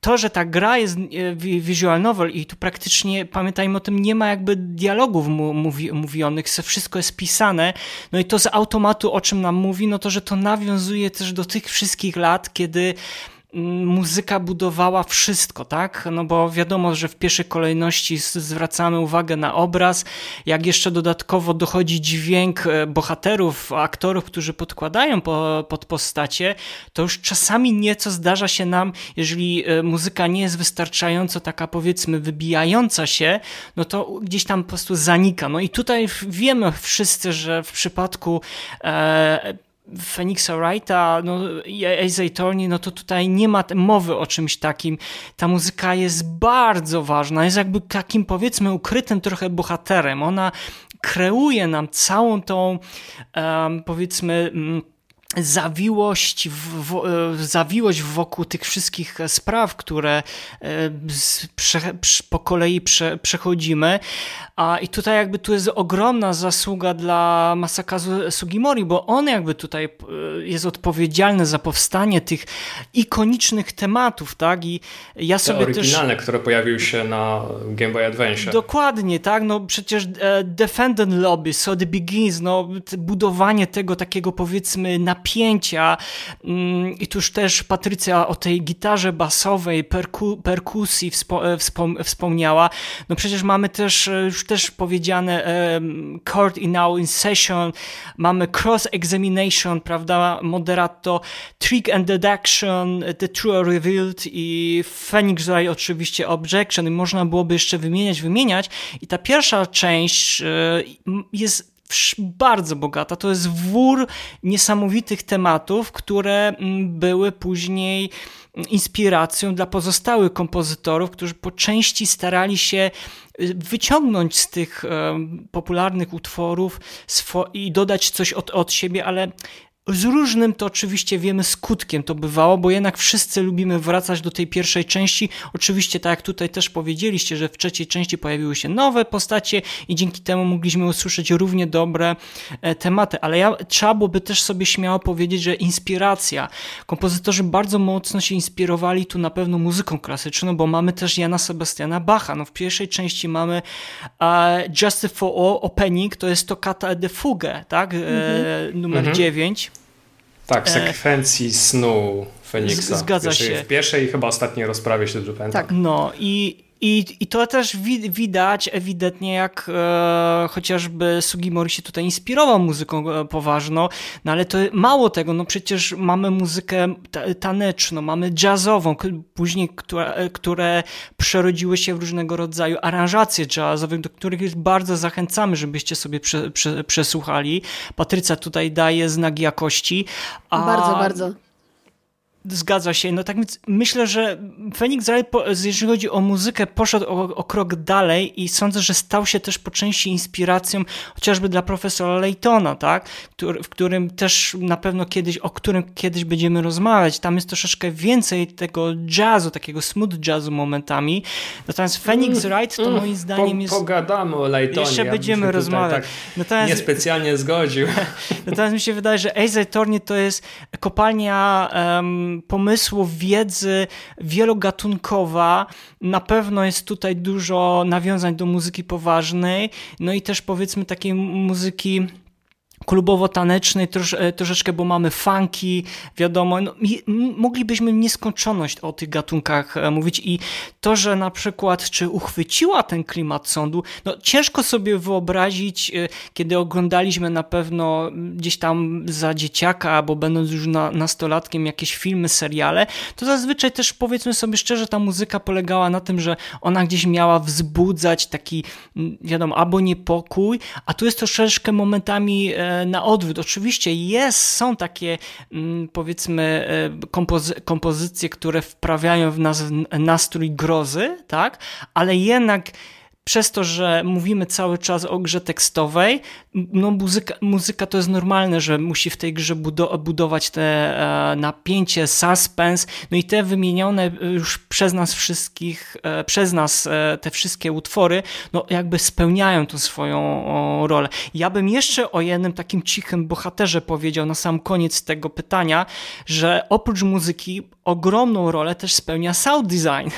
to, że ta gra jest visual novel i tu praktycznie, pamiętajmy o tym, nie ma jakby dialogów mówi- mówionych, wszystko jest pisane, no i to z automatu o czym nam mówi, no to, że to nawiązuje też do tych wszystkich lat, kiedy muzyka budowała wszystko, tak? No bo wiadomo, że w pierwszej kolejności zwracamy uwagę na obraz, jak jeszcze dodatkowo dochodzi dźwięk bohaterów, aktorów, którzy podkładają po, pod postacie, to już czasami nieco zdarza się nam, jeżeli muzyka nie jest wystarczająco taka, powiedzmy, wybijająca się, no to gdzieś tam po prostu zanika. No i tutaj wiemy wszyscy, że w przypadku e, Phoenixa Wrighta, no, Ace Attorney, no to tutaj nie ma mowy o czymś takim. Ta muzyka jest bardzo ważna, jest jakby takim, powiedzmy, ukrytym trochę bohaterem. Ona kreuje nam całą tą, um, powiedzmy... Um, zawiłość, w, zawiłość wokół tych wszystkich spraw, które prze, prze, po kolei prze, przechodzimy. A i tutaj jakby tu jest ogromna zasługa dla Masakazu Sugimori, bo on jakby tutaj jest odpowiedzialny za powstanie tych ikonicznych tematów, tak? I ja sobie Te oryginalne, też... które pojawiły się na Game Boy Advance. Dokładnie, tak? No przecież Defendant Lobby, So It Begins, no budowanie tego takiego, powiedzmy, napięcia i tuż też Patrycja o tej gitarze basowej, perku, perkusji wspo, wspom, wspomniała. No przecież mamy też, już też powiedziane um, Court in Now in Session, mamy Cross Examination, prawda, Moderato, Trick and Deduction, The True or Revealed i Phoenix Wright oczywiście Objection i można byłoby jeszcze wymieniać, wymieniać i ta pierwsza część um, jest bardzo bogata. To jest wór niesamowitych tematów, które były później inspiracją dla pozostałych kompozytorów, którzy po części starali się wyciągnąć z tych popularnych utworów swo- i dodać coś od, od siebie, ale z różnym to oczywiście wiemy skutkiem to bywało, bo jednak wszyscy lubimy wracać do tej pierwszej części. Oczywiście tak jak tutaj też powiedzieliście, że w trzeciej części pojawiły się nowe postacie i dzięki temu mogliśmy usłyszeć równie dobre tematy, ale ja, trzeba byłoby też sobie śmiało powiedzieć, że inspiracja. Kompozytorzy bardzo mocno się inspirowali tu na pewno muzyką klasyczną, bo mamy też Jana Sebastiana Bacha. No w pierwszej części mamy uh, Justice for All Opening, to jest Toccata de Fugue, tak? Mm-hmm. E, numer mm-hmm. dziewięć. Tak, sekwencji snu Feniksa. Zgadza się. W pierwszej i chyba ostatniej rozprawie się pamiętam. Tak, no i, i, i to też widać ewidentnie, jak e, chociażby Sugimori się tutaj inspirował muzyką poważną, no ale to mało tego, no przecież mamy muzykę ta, taneczną, mamy jazzową, później, które, które przerodziły się w różnego rodzaju aranżacje jazzowe, do których bardzo zachęcamy, żebyście sobie prze, prze, przesłuchali. Patrycja tutaj daje znak jakości. A... Bardzo, bardzo. Zgadza się. No tak więc myślę, że Phoenix Wright, jeżeli chodzi o muzykę, poszedł o, o krok dalej i sądzę, że stał się też po części inspiracją chociażby dla profesora Laytona, tak? Który, w którym też na pewno kiedyś, o którym kiedyś będziemy rozmawiać. Tam jest troszeczkę więcej tego jazzu, takiego smooth jazzu momentami. Natomiast Phoenix Wright to moim zdaniem po, jest... Pogadamy o Laytonie. Jeszcze ja będziemy rozmawiać. Tak niespecjalnie zgodził. Natomiast mi się wydaje, że Ace Attorney to jest kopalnia... Um, pomysłów, wiedzy wielogatunkowa. Na pewno jest tutaj dużo nawiązań do muzyki poważnej, no i też powiedzmy takiej muzyki klubowo-tanecznej trosz, troszeczkę, bo mamy funky, wiadomo. No, moglibyśmy nieskończoność o tych gatunkach mówić i to, że na przykład czy uchwyciła ten klimat sądu, no ciężko sobie wyobrazić, kiedy oglądaliśmy na pewno gdzieś tam za dzieciaka, albo będąc już na, nastolatkiem jakieś filmy, seriale, to zazwyczaj też powiedzmy sobie szczerze, ta muzyka polegała na tym, że ona gdzieś miała wzbudzać taki, wiadomo, albo niepokój, a tu jest troszeczkę momentami na odwrót. Oczywiście jest, są takie powiedzmy kompozy- kompozycje, które wprawiają w nas nastrój grozy, tak? Ale jednak przez to, że mówimy cały czas o grze tekstowej, no muzyka, muzyka to jest normalne, że musi w tej grze budo- budować te e, napięcie, suspens, no i te wymienione już przez nas wszystkich, e, przez nas e, te wszystkie utwory, no jakby spełniają tą swoją o, rolę. Ja bym jeszcze o jednym takim cichym bohaterze powiedział na sam koniec tego pytania, że oprócz muzyki ogromną rolę też spełnia sound design,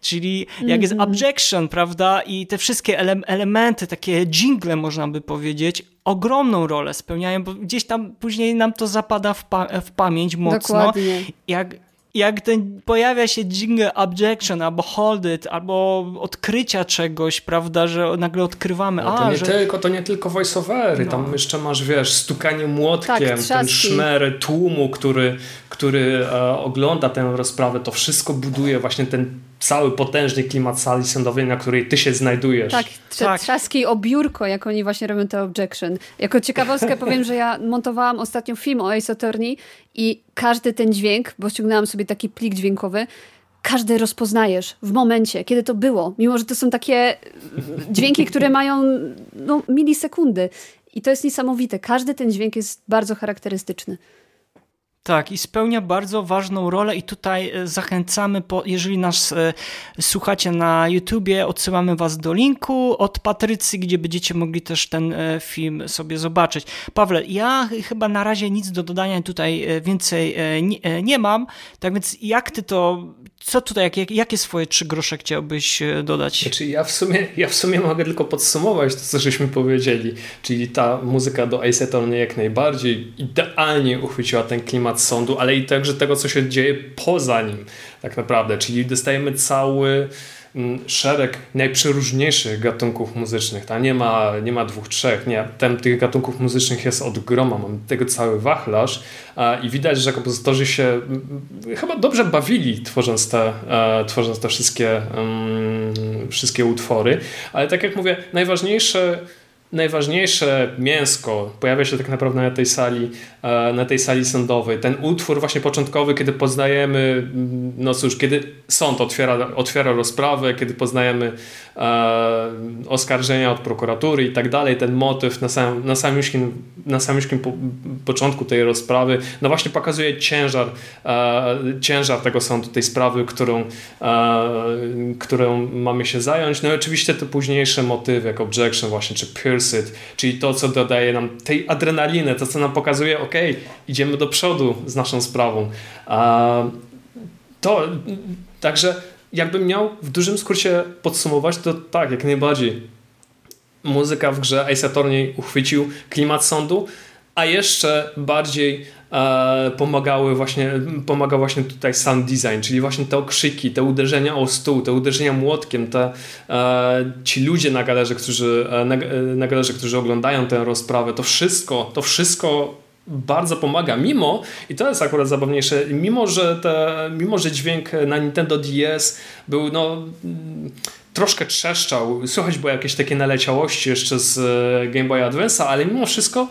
czyli jak mm-hmm. jest abjection, prawda, i te wszystkie ele- elementy, takie dżingle można by powiedzieć, ogromną rolę spełniają, bo gdzieś tam później nam to zapada w, pa- w pamięć mocno. Dokładnie. Jak, jak ten pojawia się jingle abjection, albo hold it, albo odkrycia czegoś, prawda, że nagle odkrywamy. No to, a, nie, że... tylko, to nie tylko voice-overy, no. Tam jeszcze masz, wiesz, stukanie młotkiem, tak, ten szmer tłumu, który, który e, ogląda tę rozprawę, to wszystko buduje właśnie ten cały potężny klimat sali sądowej, na której ty się znajdujesz. Tak, trze- tak. Trzaski o biurko, jak oni właśnie robią te objection. Jako ciekawostkę powiem, że ja montowałam ostatnio film o Ace Attorney i każdy ten dźwięk, bo ściągnęłam sobie taki plik dźwiękowy, każdy rozpoznajesz w momencie, kiedy to było, mimo że to są takie dźwięki, które mają no, milisekundy. I to jest niesamowite. Każdy ten dźwięk jest bardzo charakterystyczny. Tak, i spełnia bardzo ważną rolę i tutaj zachęcamy, po, jeżeli nas e, słuchacie na YouTubie, odsyłamy was do linku od Patrycji, gdzie będziecie mogli też ten e, film sobie zobaczyć. Pawle, ja chyba na razie nic do dodania tutaj więcej e, nie, e, nie mam, tak więc jak ty to, co tutaj, jak, jakie swoje trzy grosze chciałbyś dodać? Znaczy ja w sumie, ja w sumie mogę tylko podsumować to, co żeśmy powiedzieli, czyli ta muzyka do Ace Attorney jak najbardziej idealnie uchwyciła ten klimat sądu, ale i także tego, co się dzieje poza nim tak naprawdę, czyli dostajemy cały szereg najprzeróżniejszych gatunków muzycznych. Tam nie ma, nie ma dwóch, trzech, nie. Tam tych gatunków muzycznych jest od groma, mamy tego cały wachlarz i widać, że kompozytorzy się chyba dobrze bawili tworząc te, tworząc te wszystkie, wszystkie utwory, ale tak jak mówię, najważniejsze Najważniejsze mięsko pojawia się tak naprawdę na tej sali, na tej sali sądowej. Ten utwór właśnie początkowy, kiedy poznajemy, no cóż, kiedy sąd otwiera, otwiera rozprawę, kiedy poznajemy e, oskarżenia od prokuratury i tak dalej, ten motyw na samym, na samym, na samym po, początku tej rozprawy, no właśnie pokazuje ciężar, e, ciężar tego sądu, tej sprawy, którą, e, którą mamy się zająć. No i oczywiście te późniejsze motywy, jak objection właśnie, czy pure It, czyli to, co dodaje nam tej adrenaliny, to, co nam pokazuje, ok, idziemy do przodu z naszą sprawą. To, także jakbym miał w dużym skrócie podsumować, to tak, jak najbardziej. Muzyka w grze Ace Attorney uchwycił klimat sądu, a jeszcze bardziej e, pomagały właśnie, pomagał właśnie tutaj sound design, czyli właśnie te okrzyki, te uderzenia o stół, te uderzenia młotkiem, te, e, ci ludzie na galerze, którzy, na, na galerze, którzy oglądają tę rozprawę, to wszystko, to wszystko bardzo pomaga, mimo, i to jest akurat zabawniejsze, mimo, że, te, mimo, że dźwięk na Nintendo D S był, no... troszkę trzeszczał, słychać było jakieś takie naleciałości jeszcze z Game Boy Advance'a, ale mimo wszystko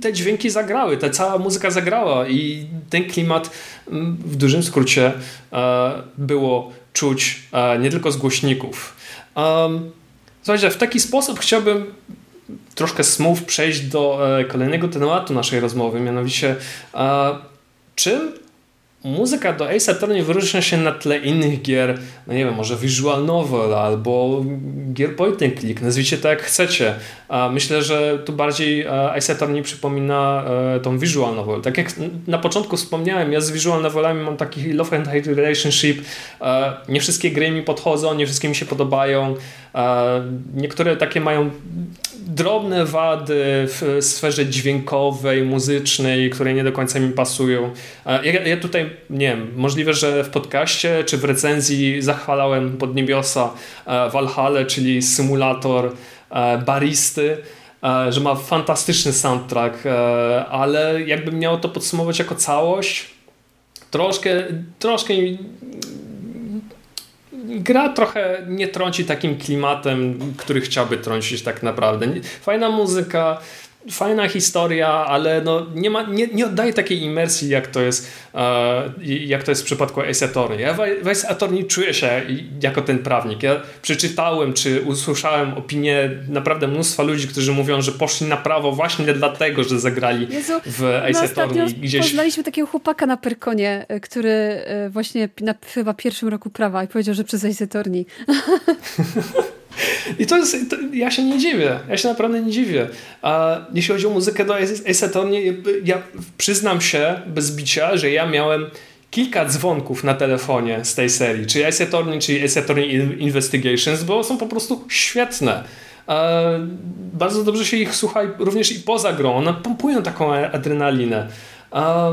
te dźwięki zagrały, ta cała muzyka zagrała i ten klimat w dużym skrócie było czuć nie tylko z głośników. Słuchajcie, w taki sposób chciałbym troszkę smooth przejść do kolejnego tematu naszej rozmowy, mianowicie czym muzyka do Ace Attorney wyróżnia się na tle innych gier, no nie wiem, może visual novel albo gier point and click, nazwijcie to jak chcecie. A myślę, że tu bardziej Ace Attorney przypomina tą visual novel. Tak jak na początku wspomniałem, ja z visual novelami mam taki love and hate relationship. Nie wszystkie gry mi podchodzą, nie wszystkie mi się podobają. Niektóre takie mają drobne wady w sferze dźwiękowej, muzycznej, które nie do końca mi pasują. Ja, ja tutaj, nie wiem, możliwe, że w podcaście czy w recenzji zachwalałem Podniebiosa Valhalla, czyli symulator baristy, że ma fantastyczny soundtrack, ale jakbym miał to podsumować jako całość, troszkę, troszkę gra trochę nie trąci takim klimatem, który chciałby trącić tak naprawdę. Fajna muzyka, fajna historia, ale no nie, ma, nie, nie oddaje takiej imersji, jak to jest, jak to jest w przypadku Ace Attorney. Ja w Ace Attorney czuję się jako ten prawnik. Ja przeczytałem czy usłyszałem opinię naprawdę mnóstwa ludzi, którzy mówią, że poszli na prawo właśnie dlatego, że zagrali Jezu, w Ace Attorney. Gdzieś... Poznaliśmy takiego chłopaka na Pyrkonie, który właśnie na chyba pierwszym roku prawa i powiedział, że przez Ace Attorney. I to jest, to ja się nie dziwię, ja się naprawdę nie dziwię. A jeśli chodzi o muzykę do Ace Attorney, ja przyznam się bez bicia, że ja miałem kilka dzwonków na telefonie z tej serii, czy Ace Attorney, czy Ace Attorney Investigations, bo są po prostu świetne. A bardzo dobrze się ich słucha również i poza grą, one pompują taką adrenalinę. A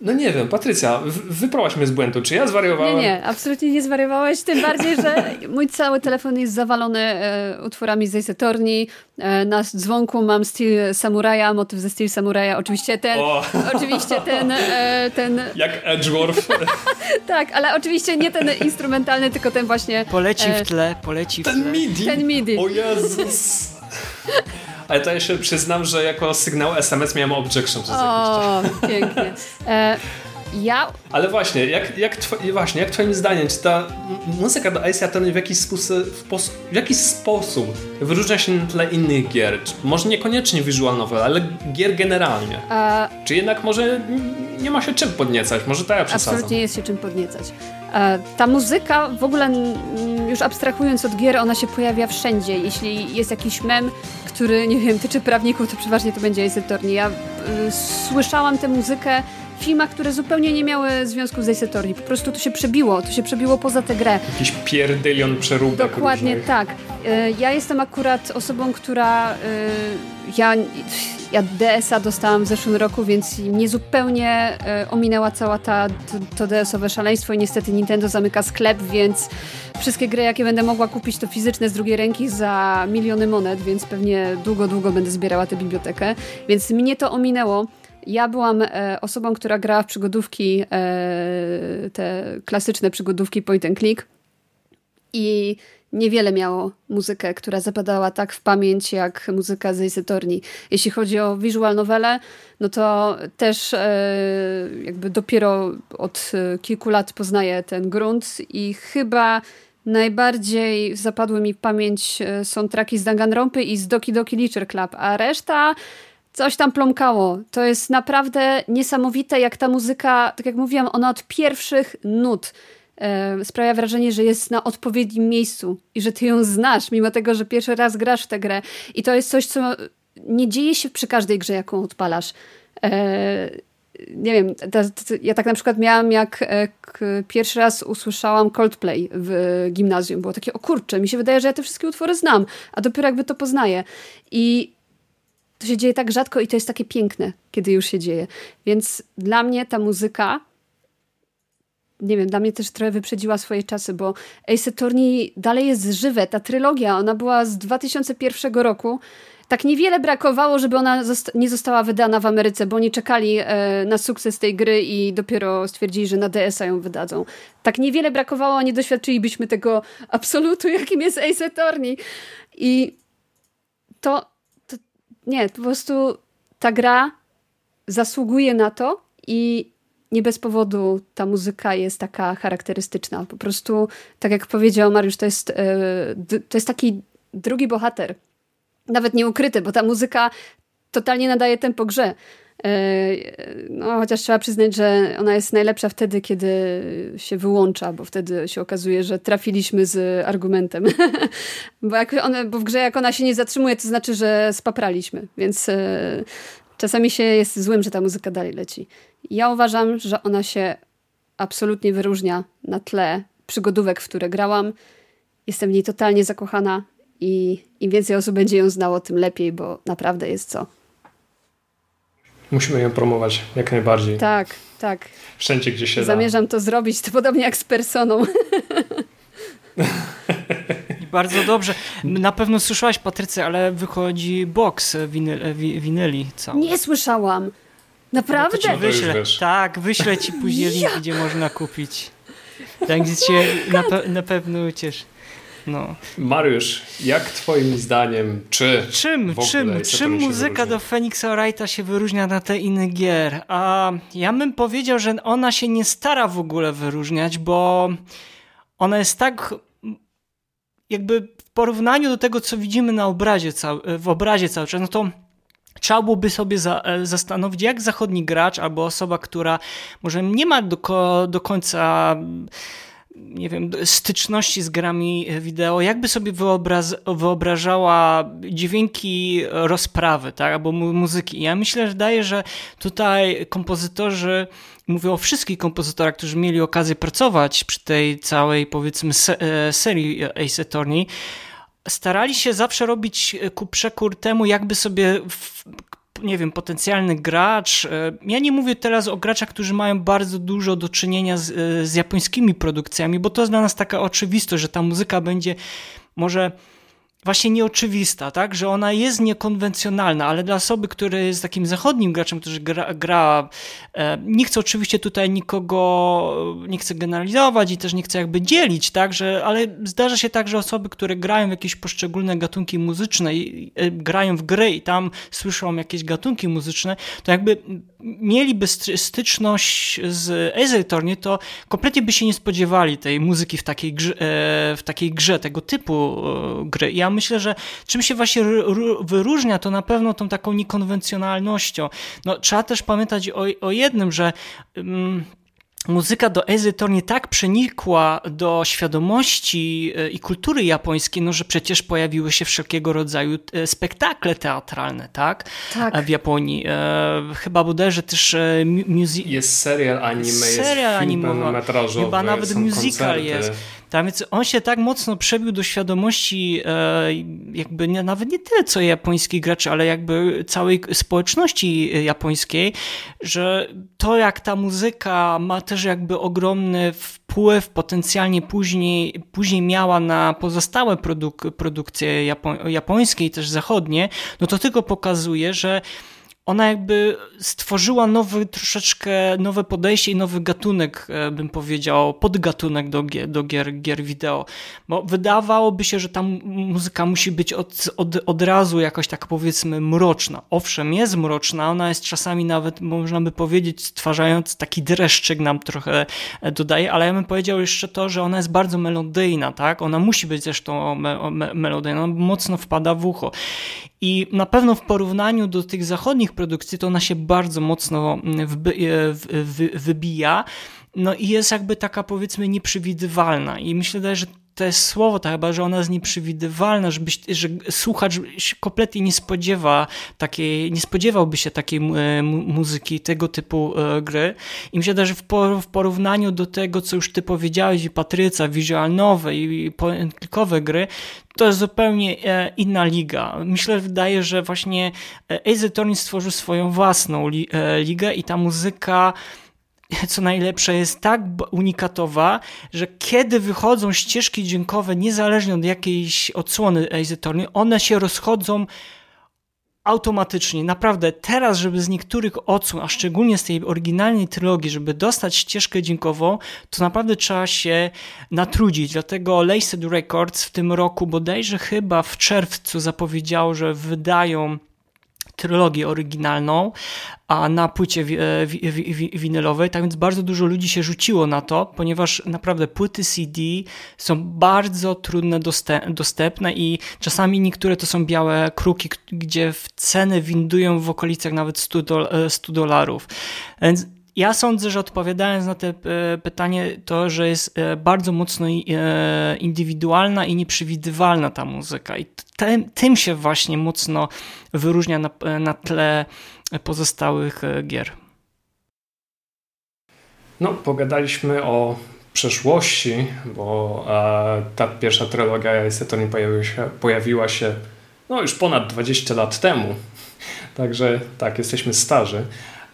no nie wiem, Patrycja, wyprowadź mnie z błędu. Czy ja zwariowałem? Nie, nie, absolutnie nie zwariowałeś. Tym bardziej, że mój cały telefon jest zawalony e, utworami z Ace Attorney. E, na dzwonku mam Steel Samuraja, motyw ze Steel Samuraja. Oczywiście ten, o. oczywiście ten, e, ten... Jak Edgeworth. Tak, ale oczywiście nie ten instrumentalny, tylko ten właśnie... Poleci w tle, poleci w tle. Ten midi. Ten midi. O Jezus. Ale to ja się przyznam, że jako sygnał S M S miałem objection przez o, jakiś czas. Pięknie. E, ja... Ale właśnie jak, jak two, właśnie, jak twoim zdaniem, czy ta muzyka do Ace Attorney w jakiś, spos- w, pos- w jakiś sposób wyróżnia się na tle innych gier? Czy może niekoniecznie visual novel, ale gier generalnie. E... Czy jednak może nie ma się czym podniecać? Może to ja przesadzam. Absolutnie jest się czym podniecać. Ta muzyka, w ogóle już abstrahując od gier, ona się pojawia wszędzie. Jeśli jest jakiś mem, który, nie wiem, tyczy prawników, to przeważnie to będzie Ace Attorney. Ja y, słyszałam tę muzykę w filmach, które zupełnie nie miały związku z Ace Attorney. Po prostu to się przebiło, to się przebiło poza tę grę. Jakiś pierdylion przeróbek. Dokładnie różnych. Tak. Y, ja jestem akurat osobą, która... Y, ja... Ja D S a dostałam w zeszłym roku, więc mnie zupełnie e, ominęła cała ta, to, to D S owe szaleństwo i niestety Nintendo zamyka sklep, więc wszystkie gry, jakie będę mogła kupić, to fizyczne z drugiej ręki za miliony monet, więc pewnie długo, długo będę zbierała tę bibliotekę, więc mnie to ominęło. Ja byłam e, osobą, która grała w przygodówki, e, te klasyczne przygodówki point and click i niewiele miało muzykę, która zapadała tak w pamięć jak muzyka z Ace Attorney. Jeśli chodzi o visual novelę, no to też e, jakby dopiero od kilku lat poznaję ten grunt i chyba najbardziej zapadły mi w pamięć soundtracki z Danganronpy i z Doki Doki Literature Club, a reszta coś tam pląkało. To jest naprawdę niesamowite, jak ta muzyka, tak jak mówiłam, ona od pierwszych nut sprawia wrażenie, że jest na odpowiednim miejscu i że ty ją znasz, mimo tego, że pierwszy raz grasz w tę grę. I to jest coś, co nie dzieje się przy każdej grze, jaką odpalasz. Eee, nie wiem, ta, ta, ta, ja tak na przykład miałam, jak e, k, pierwszy raz usłyszałam Coldplay w e, gimnazjum. Było takie, o kurczę, mi się wydaje, że ja te wszystkie utwory znam, a dopiero jakby to poznaję. I to się dzieje tak rzadko i to jest takie piękne, kiedy już się dzieje. Więc dla mnie ta muzyka, nie wiem, dla mnie też trochę wyprzedziła swoje czasy, bo Ace Attorney dalej jest żywe. Ta trylogia, ona była z dwa tysiące pierwszego roku. Tak niewiele brakowało, żeby ona zosta- nie została wydana w Ameryce, bo oni czekali e, na sukces tej gry i dopiero stwierdzili, że na D S a ją wydadzą. Tak niewiele brakowało, a nie doświadczylibyśmy tego absolutu, jakim jest Ace Attorney. I to, to... Nie, po prostu ta gra zasługuje na to i nie bez powodu ta muzyka jest taka charakterystyczna. Po prostu, tak jak powiedział Mariusz, to jest, yy, to jest taki drugi bohater. Nawet nie ukryty, bo ta muzyka totalnie nadaje tempo grze. No, chociaż trzeba przyznać, że ona jest najlepsza wtedy, kiedy się wyłącza, bo wtedy się okazuje, że trafiliśmy z argumentem. bo, jak one, bo w grze jak ona się nie zatrzymuje, to znaczy, że spapraliśmy, więc czasami się jest złym, że ta muzyka dalej leci. Ja uważam, że ona się absolutnie wyróżnia na tle przygodówek, w które grałam. Jestem w niej totalnie zakochana i im więcej osób będzie ją znało, tym lepiej, bo naprawdę jest co. Musimy ją promować jak najbardziej. Tak, tak. Wszędzie, gdzie się Zamierzam da. Zamierzam to zrobić, to podobnie jak z Personą. I bardzo dobrze. Na pewno słyszałaś, Patrycja, ale wychodzi box winyl, winyli. Cały. Nie słyszałam. Naprawdę? No wyślę. Tak, wyślę ci później link, ja. gdzie można kupić. Tak, gdzie cię na, pe- na pewno ucieszy. No. Mariusz, jak twoim zdaniem, czy czym, czym, czym muzyka do Phoenixa Wrighta się wyróżnia na te inne gier? A ja bym powiedział, że ona się nie stara w ogóle wyróżniać, bo ona jest tak jakby w porównaniu do tego, co widzimy na obrazie cały, w obrazie cały czas, no to trzeba byłoby sobie za, zastanowić, jak zachodni gracz albo osoba, która może nie ma do, do końca... nie wiem, styczności z grami wideo, jakby sobie wyobraz- wyobrażała dźwięki rozprawy, tak, albo muzyki. Ja myślę, że daje, że tutaj kompozytorzy, mówię o wszystkich kompozytorach, którzy mieli okazję pracować przy tej całej, powiedzmy, se- serii Ace Attorney, starali się zawsze robić ku przekór temu, jakby sobie... W- nie wiem, potencjalny gracz. Ja nie mówię teraz o graczach, którzy mają bardzo dużo do czynienia z, z japońskimi produkcjami, bo to jest dla nas taka oczywistość, że ta muzyka będzie może właśnie nieoczywista, tak? Że ona jest niekonwencjonalna, ale dla osoby, która jest takim zachodnim graczem, który gra, gra nie chcę oczywiście tutaj nikogo, nie chcę generalizować i też nie chcę jakby dzielić, tak? Że, ale zdarza się tak, że osoby, które grają w jakieś poszczególne gatunki muzyczne i grają w gry i tam słyszą jakieś gatunki muzyczne, to jakby mieliby styczność z Ace Attorney, to kompletnie by się nie spodziewali tej muzyki w takiej grze, w takiej grze tego typu gry. Ja myślę, że czym się właśnie r- r- wyróżnia, to na pewno tą taką niekonwencjonalnością. No, trzeba też pamiętać o, o jednym, że um, muzyka do Ace Attorney tak przenikła do świadomości i kultury japońskiej, no, że przecież pojawiły się wszelkiego rodzaju spektakle teatralne, tak? Tak. W Japonii. E, chyba bodajże też music... Jest serial anime, serial jest film pełnometrażowy, chyba nawet musical jest. Tam, więc on się tak mocno przebił do świadomości e, jakby nie, nawet nie tyle co japońskich graczy, ale jakby całej społeczności japońskiej, że to jak ta muzyka ma też jakby ogromny wpływ potencjalnie później, później miała na pozostałe produk- produkcje japo- japońskie i też zachodnie, no to tylko pokazuje, że ona jakby stworzyła nowy, troszeczkę nowe podejście i nowy gatunek, bym powiedział, podgatunek do gier, do gier, gier wideo. Bo wydawałoby się, że ta muzyka musi być od, od, od razu jakoś tak, powiedzmy, mroczna. Owszem, jest mroczna, ona jest czasami nawet, można by powiedzieć, stwarzając taki dreszczyk nam trochę dodaje, ale ja bym powiedział jeszcze to, że ona jest bardzo melodyjna, tak? Ona musi być zresztą me, me, melodyjna, mocno wpada w ucho. I na pewno w porównaniu do tych zachodnich produkcji to ona się bardzo mocno wybija, no i jest jakby taka, powiedzmy, nieprzewidywalna i myślę, że to jest słowo to chyba, że ona jest nieprzewidywalna, żeby, że słuchacz się kompletnie nie spodziewa takiej, nie spodziewałby się takiej muzyki, tego typu gry. I myślę, że w porównaniu do tego, co już ty powiedziałeś, i Patrycja, wizualnowe i klikowe gry, to jest zupełnie inna liga. Myślę, że wydaje, że właśnie Ace Attorney stworzył swoją własną ligę i ta muzyka, co najlepsze, jest tak unikatowa, że kiedy wychodzą ścieżki dźwiękowe, niezależnie od jakiejś odsłony Ace Attorney, one się rozchodzą automatycznie. Naprawdę teraz, żeby z niektórych odsłon, a szczególnie z tej oryginalnej trylogii, żeby dostać ścieżkę dźwiękową, to naprawdę trzeba się natrudzić. Dlatego Laced Records w tym roku, bodajże chyba w czerwcu, zapowiedział, że wydają trylogię oryginalną, a na płycie wi- wi- wi- winylowej, tak więc bardzo dużo ludzi się rzuciło na to, ponieważ naprawdę płyty C D są bardzo trudne dostę- dostępne i czasami niektóre to są białe kruki, gdzie w ceny windują w okolicach nawet sto dolarów. Więc ja sądzę, że odpowiadając na to pytanie, to, że jest bardzo mocno indywidualna i nieprzewidywalna ta muzyka i tym, tym się właśnie mocno wyróżnia na, na tle pozostałych gier. No, pogadaliśmy o przeszłości, bo ta pierwsza trylogia Ace Attorney pojawiła się, pojawiła się no, już ponad dwadzieścia lat temu, także tak, jesteśmy starzy.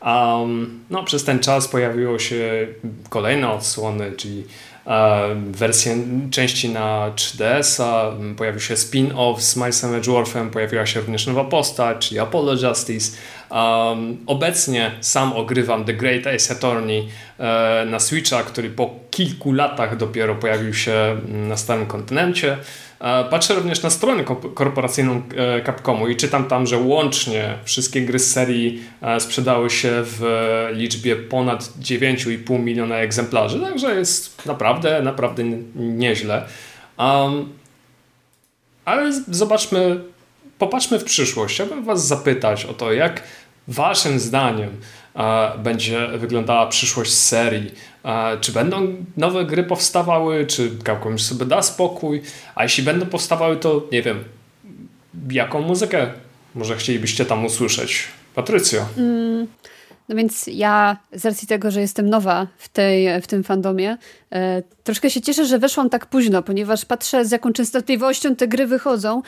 Um, no, przez ten czas pojawiło się kolejne odsłony, czyli um, wersje części na trzy D S-a, pojawił się spin-off z Milesem Edgeworthem, pojawiła się również nowa postać, czyli Apollo Justice. Um, obecnie sam ogrywam The Great Ace Attorney e, na Switcha, który po kilku latach dopiero pojawił się na starym kontynencie. Patrzę również na stronę korporacyjną Capcomu i czytam tam, że łącznie wszystkie gry z serii sprzedały się w liczbie ponad dziewięć i pół miliona egzemplarzy, także jest naprawdę, naprawdę nieźle. Um, ale zobaczmy, popatrzmy w przyszłość. Chciałbym was zapytać o to, jak waszym zdaniem będzie wyglądała przyszłość serii. Czy będą nowe gry powstawały, czy Capcom już sobie da spokój, a jeśli będą powstawały, to nie wiem, jaką muzykę może chcielibyście tam usłyszeć? Patrycja? Mm, no więc ja z racji tego, że jestem nowa w, tej, w tym fandomie, e, troszkę się cieszę, że weszłam tak późno, ponieważ patrzę, z jaką częstotliwością te gry wychodzą.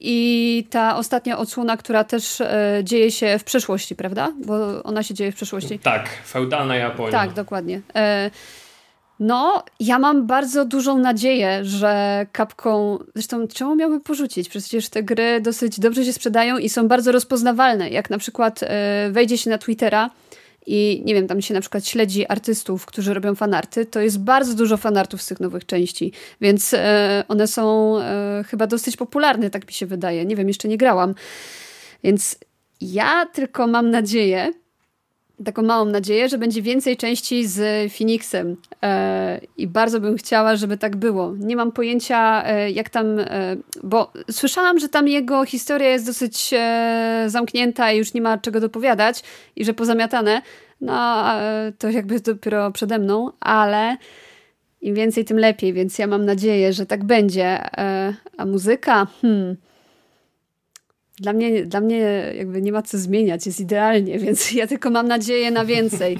I ta ostatnia odsłona, która też e, dzieje się w przeszłości, prawda? Bo ona się dzieje w przeszłości. Tak, feudalna Japonia. Tak, dokładnie. E, no, ja mam bardzo dużą nadzieję, że Capcom... Zresztą czemu miałby porzucić? Przecież te gry dosyć dobrze się sprzedają i są bardzo rozpoznawalne. Jak na przykład e, wejdzie się na Twittera i nie wiem, tam się na przykład śledzi artystów, którzy robią fanarty, to jest bardzo dużo fanartów z tych nowych części, więc e, one są e, chyba dosyć popularne, tak mi się wydaje. Nie wiem, jeszcze nie grałam. Więc ja tylko mam nadzieję, taką małą nadzieję, że będzie więcej części z Phoenixem e, i bardzo bym chciała, żeby tak było. Nie mam pojęcia e, jak tam, e, bo słyszałam, że tam jego historia jest dosyć e, zamknięta i już nie ma czego dopowiadać i że pozamiatane, no e, to jakby jest dopiero przede mną, ale im więcej, tym lepiej, więc ja mam nadzieję, że tak będzie. E, a muzyka? Hmm... Dla mnie, dla mnie jakby nie ma co zmieniać, jest idealnie, więc ja tylko mam nadzieję na więcej.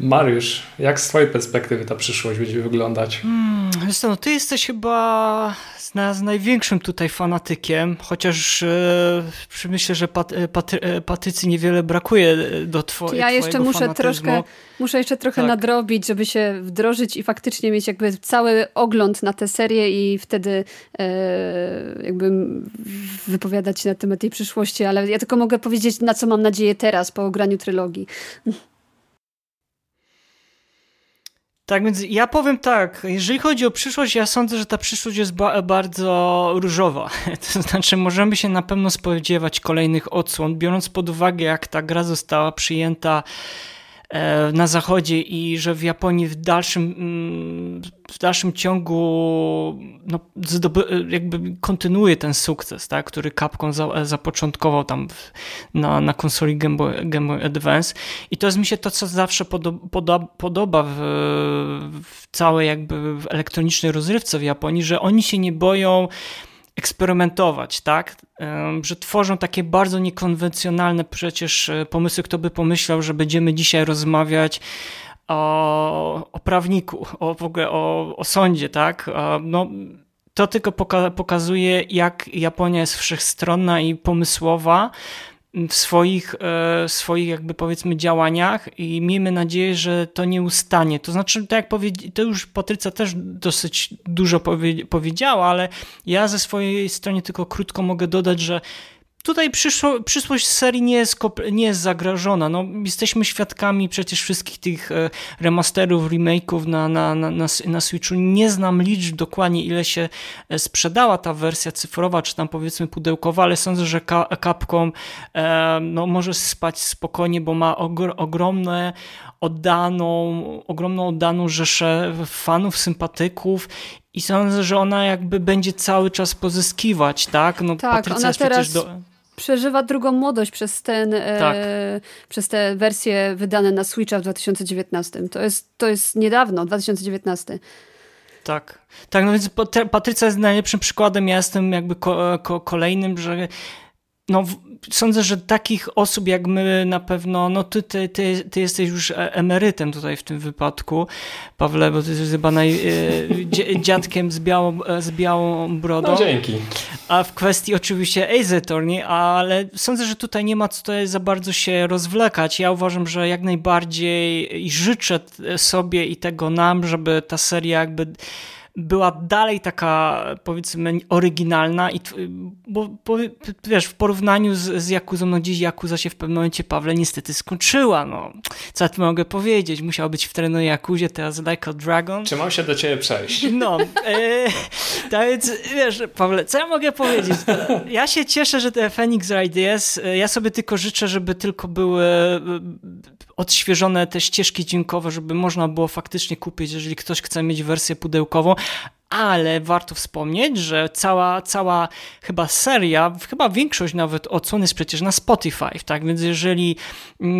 Mariusz, jak z twojej perspektywy ta przyszłość będzie wyglądać? Hmm, no, ty jesteś chyba z, z największym tutaj fanatykiem, chociaż e, myślę, że Pat, Pat, Patrycji niewiele brakuje do twoje, ja jeszcze twojego muszę fanatyzmu. Troszkę, muszę jeszcze trochę tak. nadrobić, żeby się wdrożyć i faktycznie mieć jakby cały ogląd na tę serię i wtedy e, jakby wypowiadać się na temat tej przyszłości, ale ja tylko mogę powiedzieć, na co mam nadzieję teraz po ograniu trylogii. Tak więc ja powiem tak, jeżeli chodzi o przyszłość, ja sądzę, że ta przyszłość jest ba- bardzo różowa. To znaczy możemy się na pewno spodziewać kolejnych odsłon, biorąc pod uwagę, jak ta gra została przyjęta e, na Zachodzie i że w Japonii w dalszym, w dalszym ciągu no, zdoby- jakby kontynuuje ten sukces, tak, który Capcom za- zapoczątkował tam w, na, na konsoli Game Boy, Game Boy Advance. I to jest mi się to, co zawsze podo- poda- podoba w, w całej jakby w elektronicznej rozrywce w Japonii, że oni się nie boją eksperymentować, tak? Że tworzą takie bardzo niekonwencjonalne przecież pomysły. Kto by pomyślał, że będziemy dzisiaj rozmawiać O, o prawniku, o w ogóle o, o sądzie, tak? No, to tylko poka- pokazuje, jak Japonia jest wszechstronna i pomysłowa w swoich, e, swoich jakby powiedzmy działaniach i miejmy nadzieję, że to nie ustanie. To znaczy, tak jak powiedzi- to już Patrycja też dosyć dużo powie- powiedziała, ale ja ze swojej strony tylko krótko mogę dodać, że Tutaj przyszło, przyszłość serii nie jest, nie jest zagrożona. No, jesteśmy świadkami przecież wszystkich tych remasterów, remake'ów na, na, na, na, na Switchu. Nie znam liczb dokładnie, ile się sprzedała ta wersja cyfrowa, czy tam powiedzmy pudełkowa, ale sądzę, że Capcom e, no, może spać spokojnie, bo ma ogr, ogromne oddaną, ogromną oddaną rzeszę fanów, sympatyków. I sądzę, że ona jakby będzie cały czas pozyskiwać, tak? No, tak, Patrycja ona jest teraz do... przeżywa drugą młodość przez ten, tak. e, przez te wersje wydane na Switcha w dwa tysiące dziewiętnastym. To jest, to jest niedawno, dwa tysiące dziewiętnasty. Tak, tak, no więc Patrycja jest najlepszym przykładem, ja jestem jakby ko- ko- kolejnym, że no... Sądzę, że takich osób jak my na pewno, no ty, ty, ty, ty jesteś już emerytem tutaj w tym wypadku, Pawle, bo ty jesteś chyba naj, dziadkiem z białą, z białą brodą. No dzięki. A w kwestii oczywiście Ace Attorney, ale sądzę, że tutaj nie ma co tutaj za bardzo się rozwlekać. Ja uważam, że jak najbardziej i życzę sobie i tego nam, żeby ta seria jakby... była dalej taka, powiedzmy, oryginalna, i, bo, bo wiesz, w porównaniu z, z Jakuzą, no dziś Jakuza się w pewnym momencie, Pawle, niestety skończyła, no. Co ja tu mogę powiedzieć? Musiał być w terenie Jakuzie, teraz Like a Dragon. Czy mam się do ciebie przejść? No, e, tak więc, wiesz, Pawle, co ja mogę powiedzieć? Ja się cieszę, że ten Phoenix Wright jest, ja sobie tylko życzę, żeby tylko były odświeżone te ścieżki dźwiękowe, żeby można było faktycznie kupić, jeżeli ktoś chce mieć wersję pudełkową, ale warto wspomnieć, że cała, cała chyba seria, chyba większość nawet odsłon jest przecież na Spotify, tak? Więc jeżeli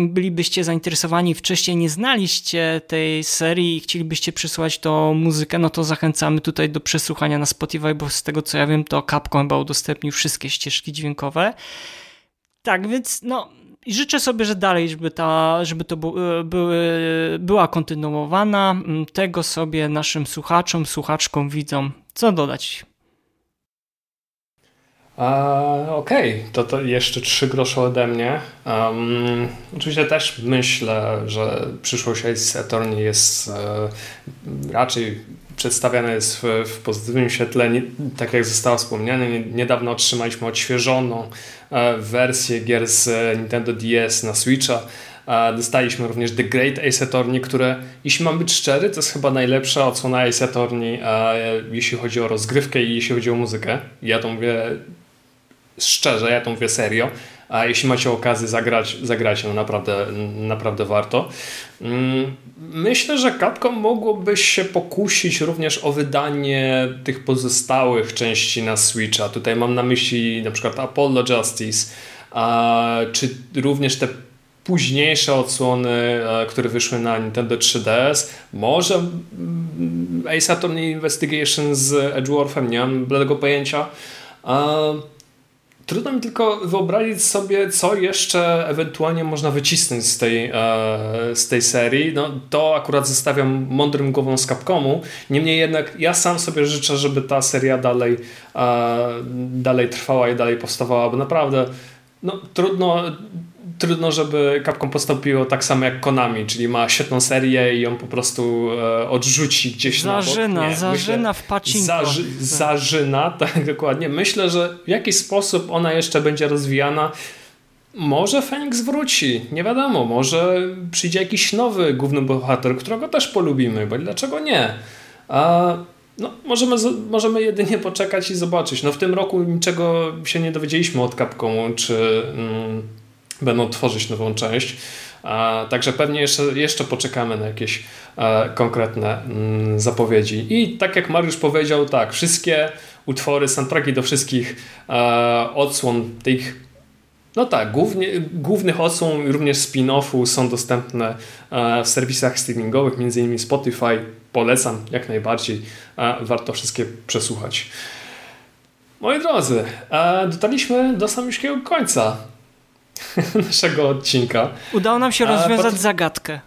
bylibyście zainteresowani, wcześniej nie znaliście tej serii i chcielibyście przysłać tą muzykę, no to zachęcamy tutaj do przesłuchania na Spotify, bo z tego co ja wiem, to Capcom chyba udostępnił wszystkie ścieżki dźwiękowe. Tak, więc no... I życzę sobie, że dalej, żeby, ta, żeby to bu, były, była kontynuowana. Tego sobie naszym słuchaczom, słuchaczkom, widzom. Co dodać? Okej, okay. to, to jeszcze trzy grosze ode mnie. Um, oczywiście też myślę, że przyszłość Ace Attorney jest e, raczej przedstawiana jest w, w pozytywnym świetle. Nie, tak jak zostało wspomniane, nie, niedawno otrzymaliśmy odświeżoną e, wersję gier z Nintendo D S na Switcha. E, dostaliśmy również The Great Ace Attorney, które, jeśli mam być szczery, to jest chyba najlepsza odsłona Ace Attorney, e, jeśli chodzi o rozgrywkę i jeśli chodzi o muzykę. Ja to mówię... Szczerze, ja to mówię serio, a jeśli macie okazję zagrać, zagrajcie, no naprawdę, naprawdę warto. Myślę, że Capcom mogłoby się pokusić również o wydanie tych pozostałych części na Switcha. Tutaj mam na myśli na przykład Apollo Justice, czy również te późniejsze odsłony, które wyszły na Nintendo trzy D S. Może Ace Attorney Investigation z Edgeworthem, nie mam bladego pojęcia. Trudno mi tylko wyobrazić sobie, co jeszcze ewentualnie można wycisnąć z tej, e, z tej serii. No, to akurat zostawiam mądrym głową z Capcomu. Niemniej jednak ja sam sobie życzę, żeby ta seria dalej, e, dalej trwała i dalej powstawała, bo naprawdę no, trudno, trudno, żeby Capcom postąpiło tak samo jak Konami, czyli ma świetną serię i ją po prostu e, odrzuci gdzieś zarzyna, na bok. Nie, zarzyna myślę, w pacinko. Zarzy, zarzyna, tak dokładnie. Myślę, że w jakiś sposób ona jeszcze będzie rozwijana. Może Feniks wróci, nie wiadomo, może przyjdzie jakiś nowy główny bohater, którego też polubimy, bo dlaczego nie? A... No, możemy, możemy jedynie poczekać i zobaczyć. No, w tym roku niczego się nie dowiedzieliśmy od Capcomu, czy mm, będą tworzyć nową część. A, także pewnie jeszcze, jeszcze poczekamy na jakieś e, konkretne mm, zapowiedzi. I tak jak Mariusz powiedział, tak, wszystkie utwory, soundtracki do wszystkich e, odsłon tych, no tak, głównie, głównych odsłon, również spin-offu są dostępne e, w serwisach streamingowych, między innymi Spotify. Polecam jak najbardziej, e, warto wszystkie przesłuchać. Moi drodzy, e, dotarliśmy do samego końca naszego odcinka. Udało nam się rozwiązać e, pod... zagadkę.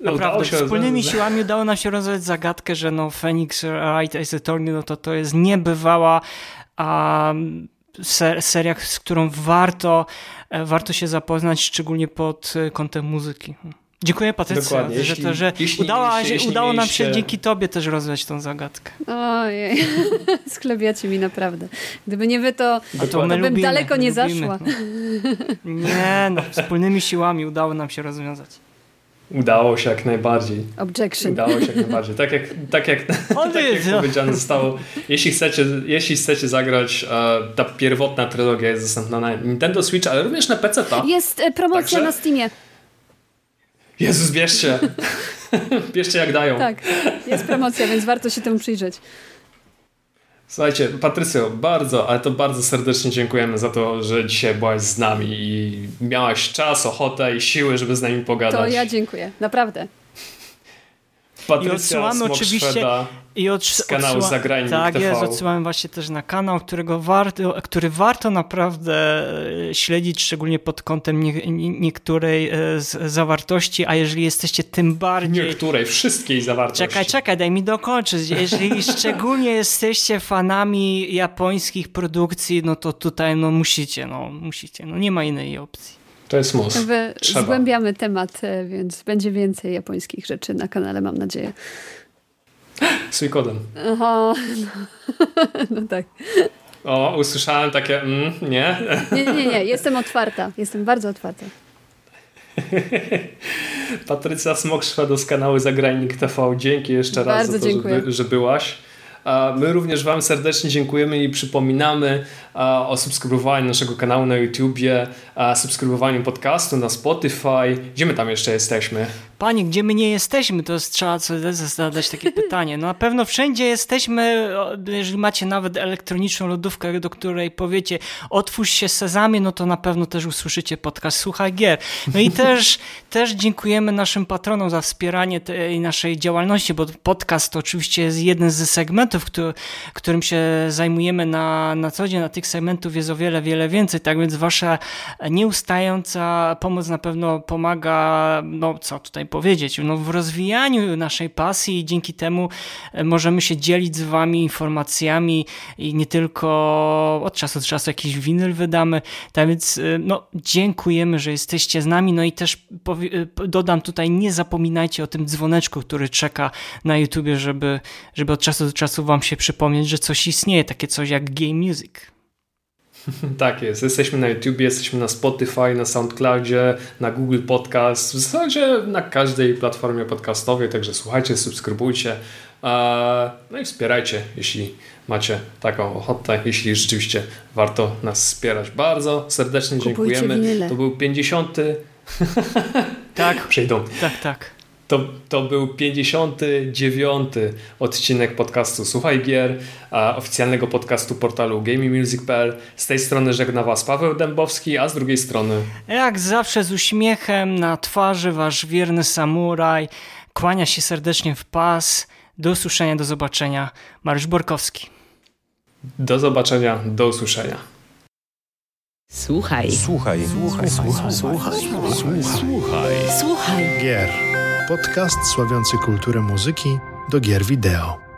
Naprawdę, wspólnymi siłami udało nam się rozwiązać zagadkę, że no Phoenix Wright Ace Attorney, no to to jest niebywała a ser- seria, z którą warto, warto się zapoznać, szczególnie pod kątem muzyki. Dziękuję, Patrycja, że to, że jeśli, udało, jeśli, jeśli udało nam się dzięki tobie też rozwiać tą zagadkę. Ojej, sklebiacie mi naprawdę. Gdyby nie wy, to, to, to bym lubimy, daleko nie zaszła. No. Nie no, wspólnymi siłami udało nam się rozwiązać. Udało się jak najbardziej. Objection. Udało się jak najbardziej. Tak jak, tak jak, tak jak powiedziane zostało, jeśli chcecie, jeśli chcecie zagrać, ta pierwotna trylogia jest dostępna na Nintendo Switch, ale również na P C ta. Jest promocja Także... na Steamie. Jezus, bierzcie. Bierzcie jak dają. Tak, jest promocja, więc warto się temu przyjrzeć. Słuchajcie, Patrycjo, bardzo, ale to bardzo serdecznie dziękujemy za to, że dzisiaj byłaś z nami i miałaś czas, ochotę i siły, żeby z nami pogadać. To ja dziękuję, naprawdę. Patrycja Smok-Szweda i od, z kanału odsyła, Zagrajnik tak, T V. Tak jest, odsyłamy właśnie też na kanał, którego warto, który warto naprawdę śledzić, szczególnie pod kątem nie, nie, niektórej z zawartości, a jeżeli jesteście tym bardziej... Niektórej, wszystkiej zawartości. Czekaj, czekaj, daj mi dokończyć. Jeżeli szczególnie jesteście fanami japońskich produkcji, no to tutaj no musicie, no musicie, no nie ma innej opcji. To jest mus. Zgłębiamy temat, więc będzie więcej japońskich rzeczy na kanale, mam nadzieję. Suikoden. Aha, no. no tak. O, usłyszałem takie mm, nie. Nie, nie, nie. Jestem otwarta. Jestem bardzo otwarta. Patrycja Smok-Szweda z kanału Zagrajnik T V. Dzięki jeszcze raz bardzo za to, że, by, że byłaś. My również wam serdecznie dziękujemy i przypominamy o subskrybowaniu naszego kanału na YouTubie, subskrybowaniu podcastu na Spotify. Gdzie my tam jeszcze jesteśmy? Panie, gdzie my nie jesteśmy? To jest, trzeba sobie zadać takie pytanie. No na pewno wszędzie jesteśmy, jeżeli macie nawet elektroniczną lodówkę, do której powiecie otwórz się sezamie, no to na pewno też usłyszycie podcast Słuchaj Gier. No i też, też dziękujemy naszym patronom za wspieranie tej naszej działalności, bo podcast to oczywiście jest jeden z segmentów, który, którym się zajmujemy na, na co dzień, a tych segmentów jest o wiele, wiele więcej, tak więc wasza nieustająca pomoc na pewno pomaga, no co tutaj powiedzieć, no w rozwijaniu naszej pasji i dzięki temu możemy się dzielić z wami informacjami i nie tylko od czasu do czasu jakiś winyl wydamy, tak więc no dziękujemy, że jesteście z nami, no i też powi- dodam tutaj, nie zapominajcie o tym dzwoneczku, który czeka na YouTubie, żeby, żeby od czasu do czasu wam się przypomnieć, że coś istnieje, takie coś jak Game Music. Tak jest, jesteśmy na YouTubie, jesteśmy na Spotify, na SoundCloudzie, na Google Podcast, w zasadzie na każdej platformie podcastowej, także słuchajcie, subskrybujcie, no i wspierajcie, jeśli macie taką ochotę, jeśli rzeczywiście warto nas wspierać. Bardzo serdecznie Kupujcie dziękujemy. Winyle. To był pięćdziesiąty Tak, przyjdą. Tak, tak. To, to był pięćdziesiąty dziewiąty odcinek podcastu Słuchaj Gier, oficjalnego podcastu portalu Gamey Music kropka p l. Z tej strony żegna was Paweł Dębowski, a z drugiej strony... Jak zawsze z uśmiechem na twarzy wasz wierny samuraj. Kłania się serdecznie w pas. Do usłyszenia, do zobaczenia. Mariusz Borkowski. Do zobaczenia, do usłyszenia. Słuchaj. Słuchaj. Słuchaj. Słuchaj. Słuchaj. Słuchaj. Słuchaj. Słuchaj. Gier. Podcast sławiący kulturę muzyki do gier wideo.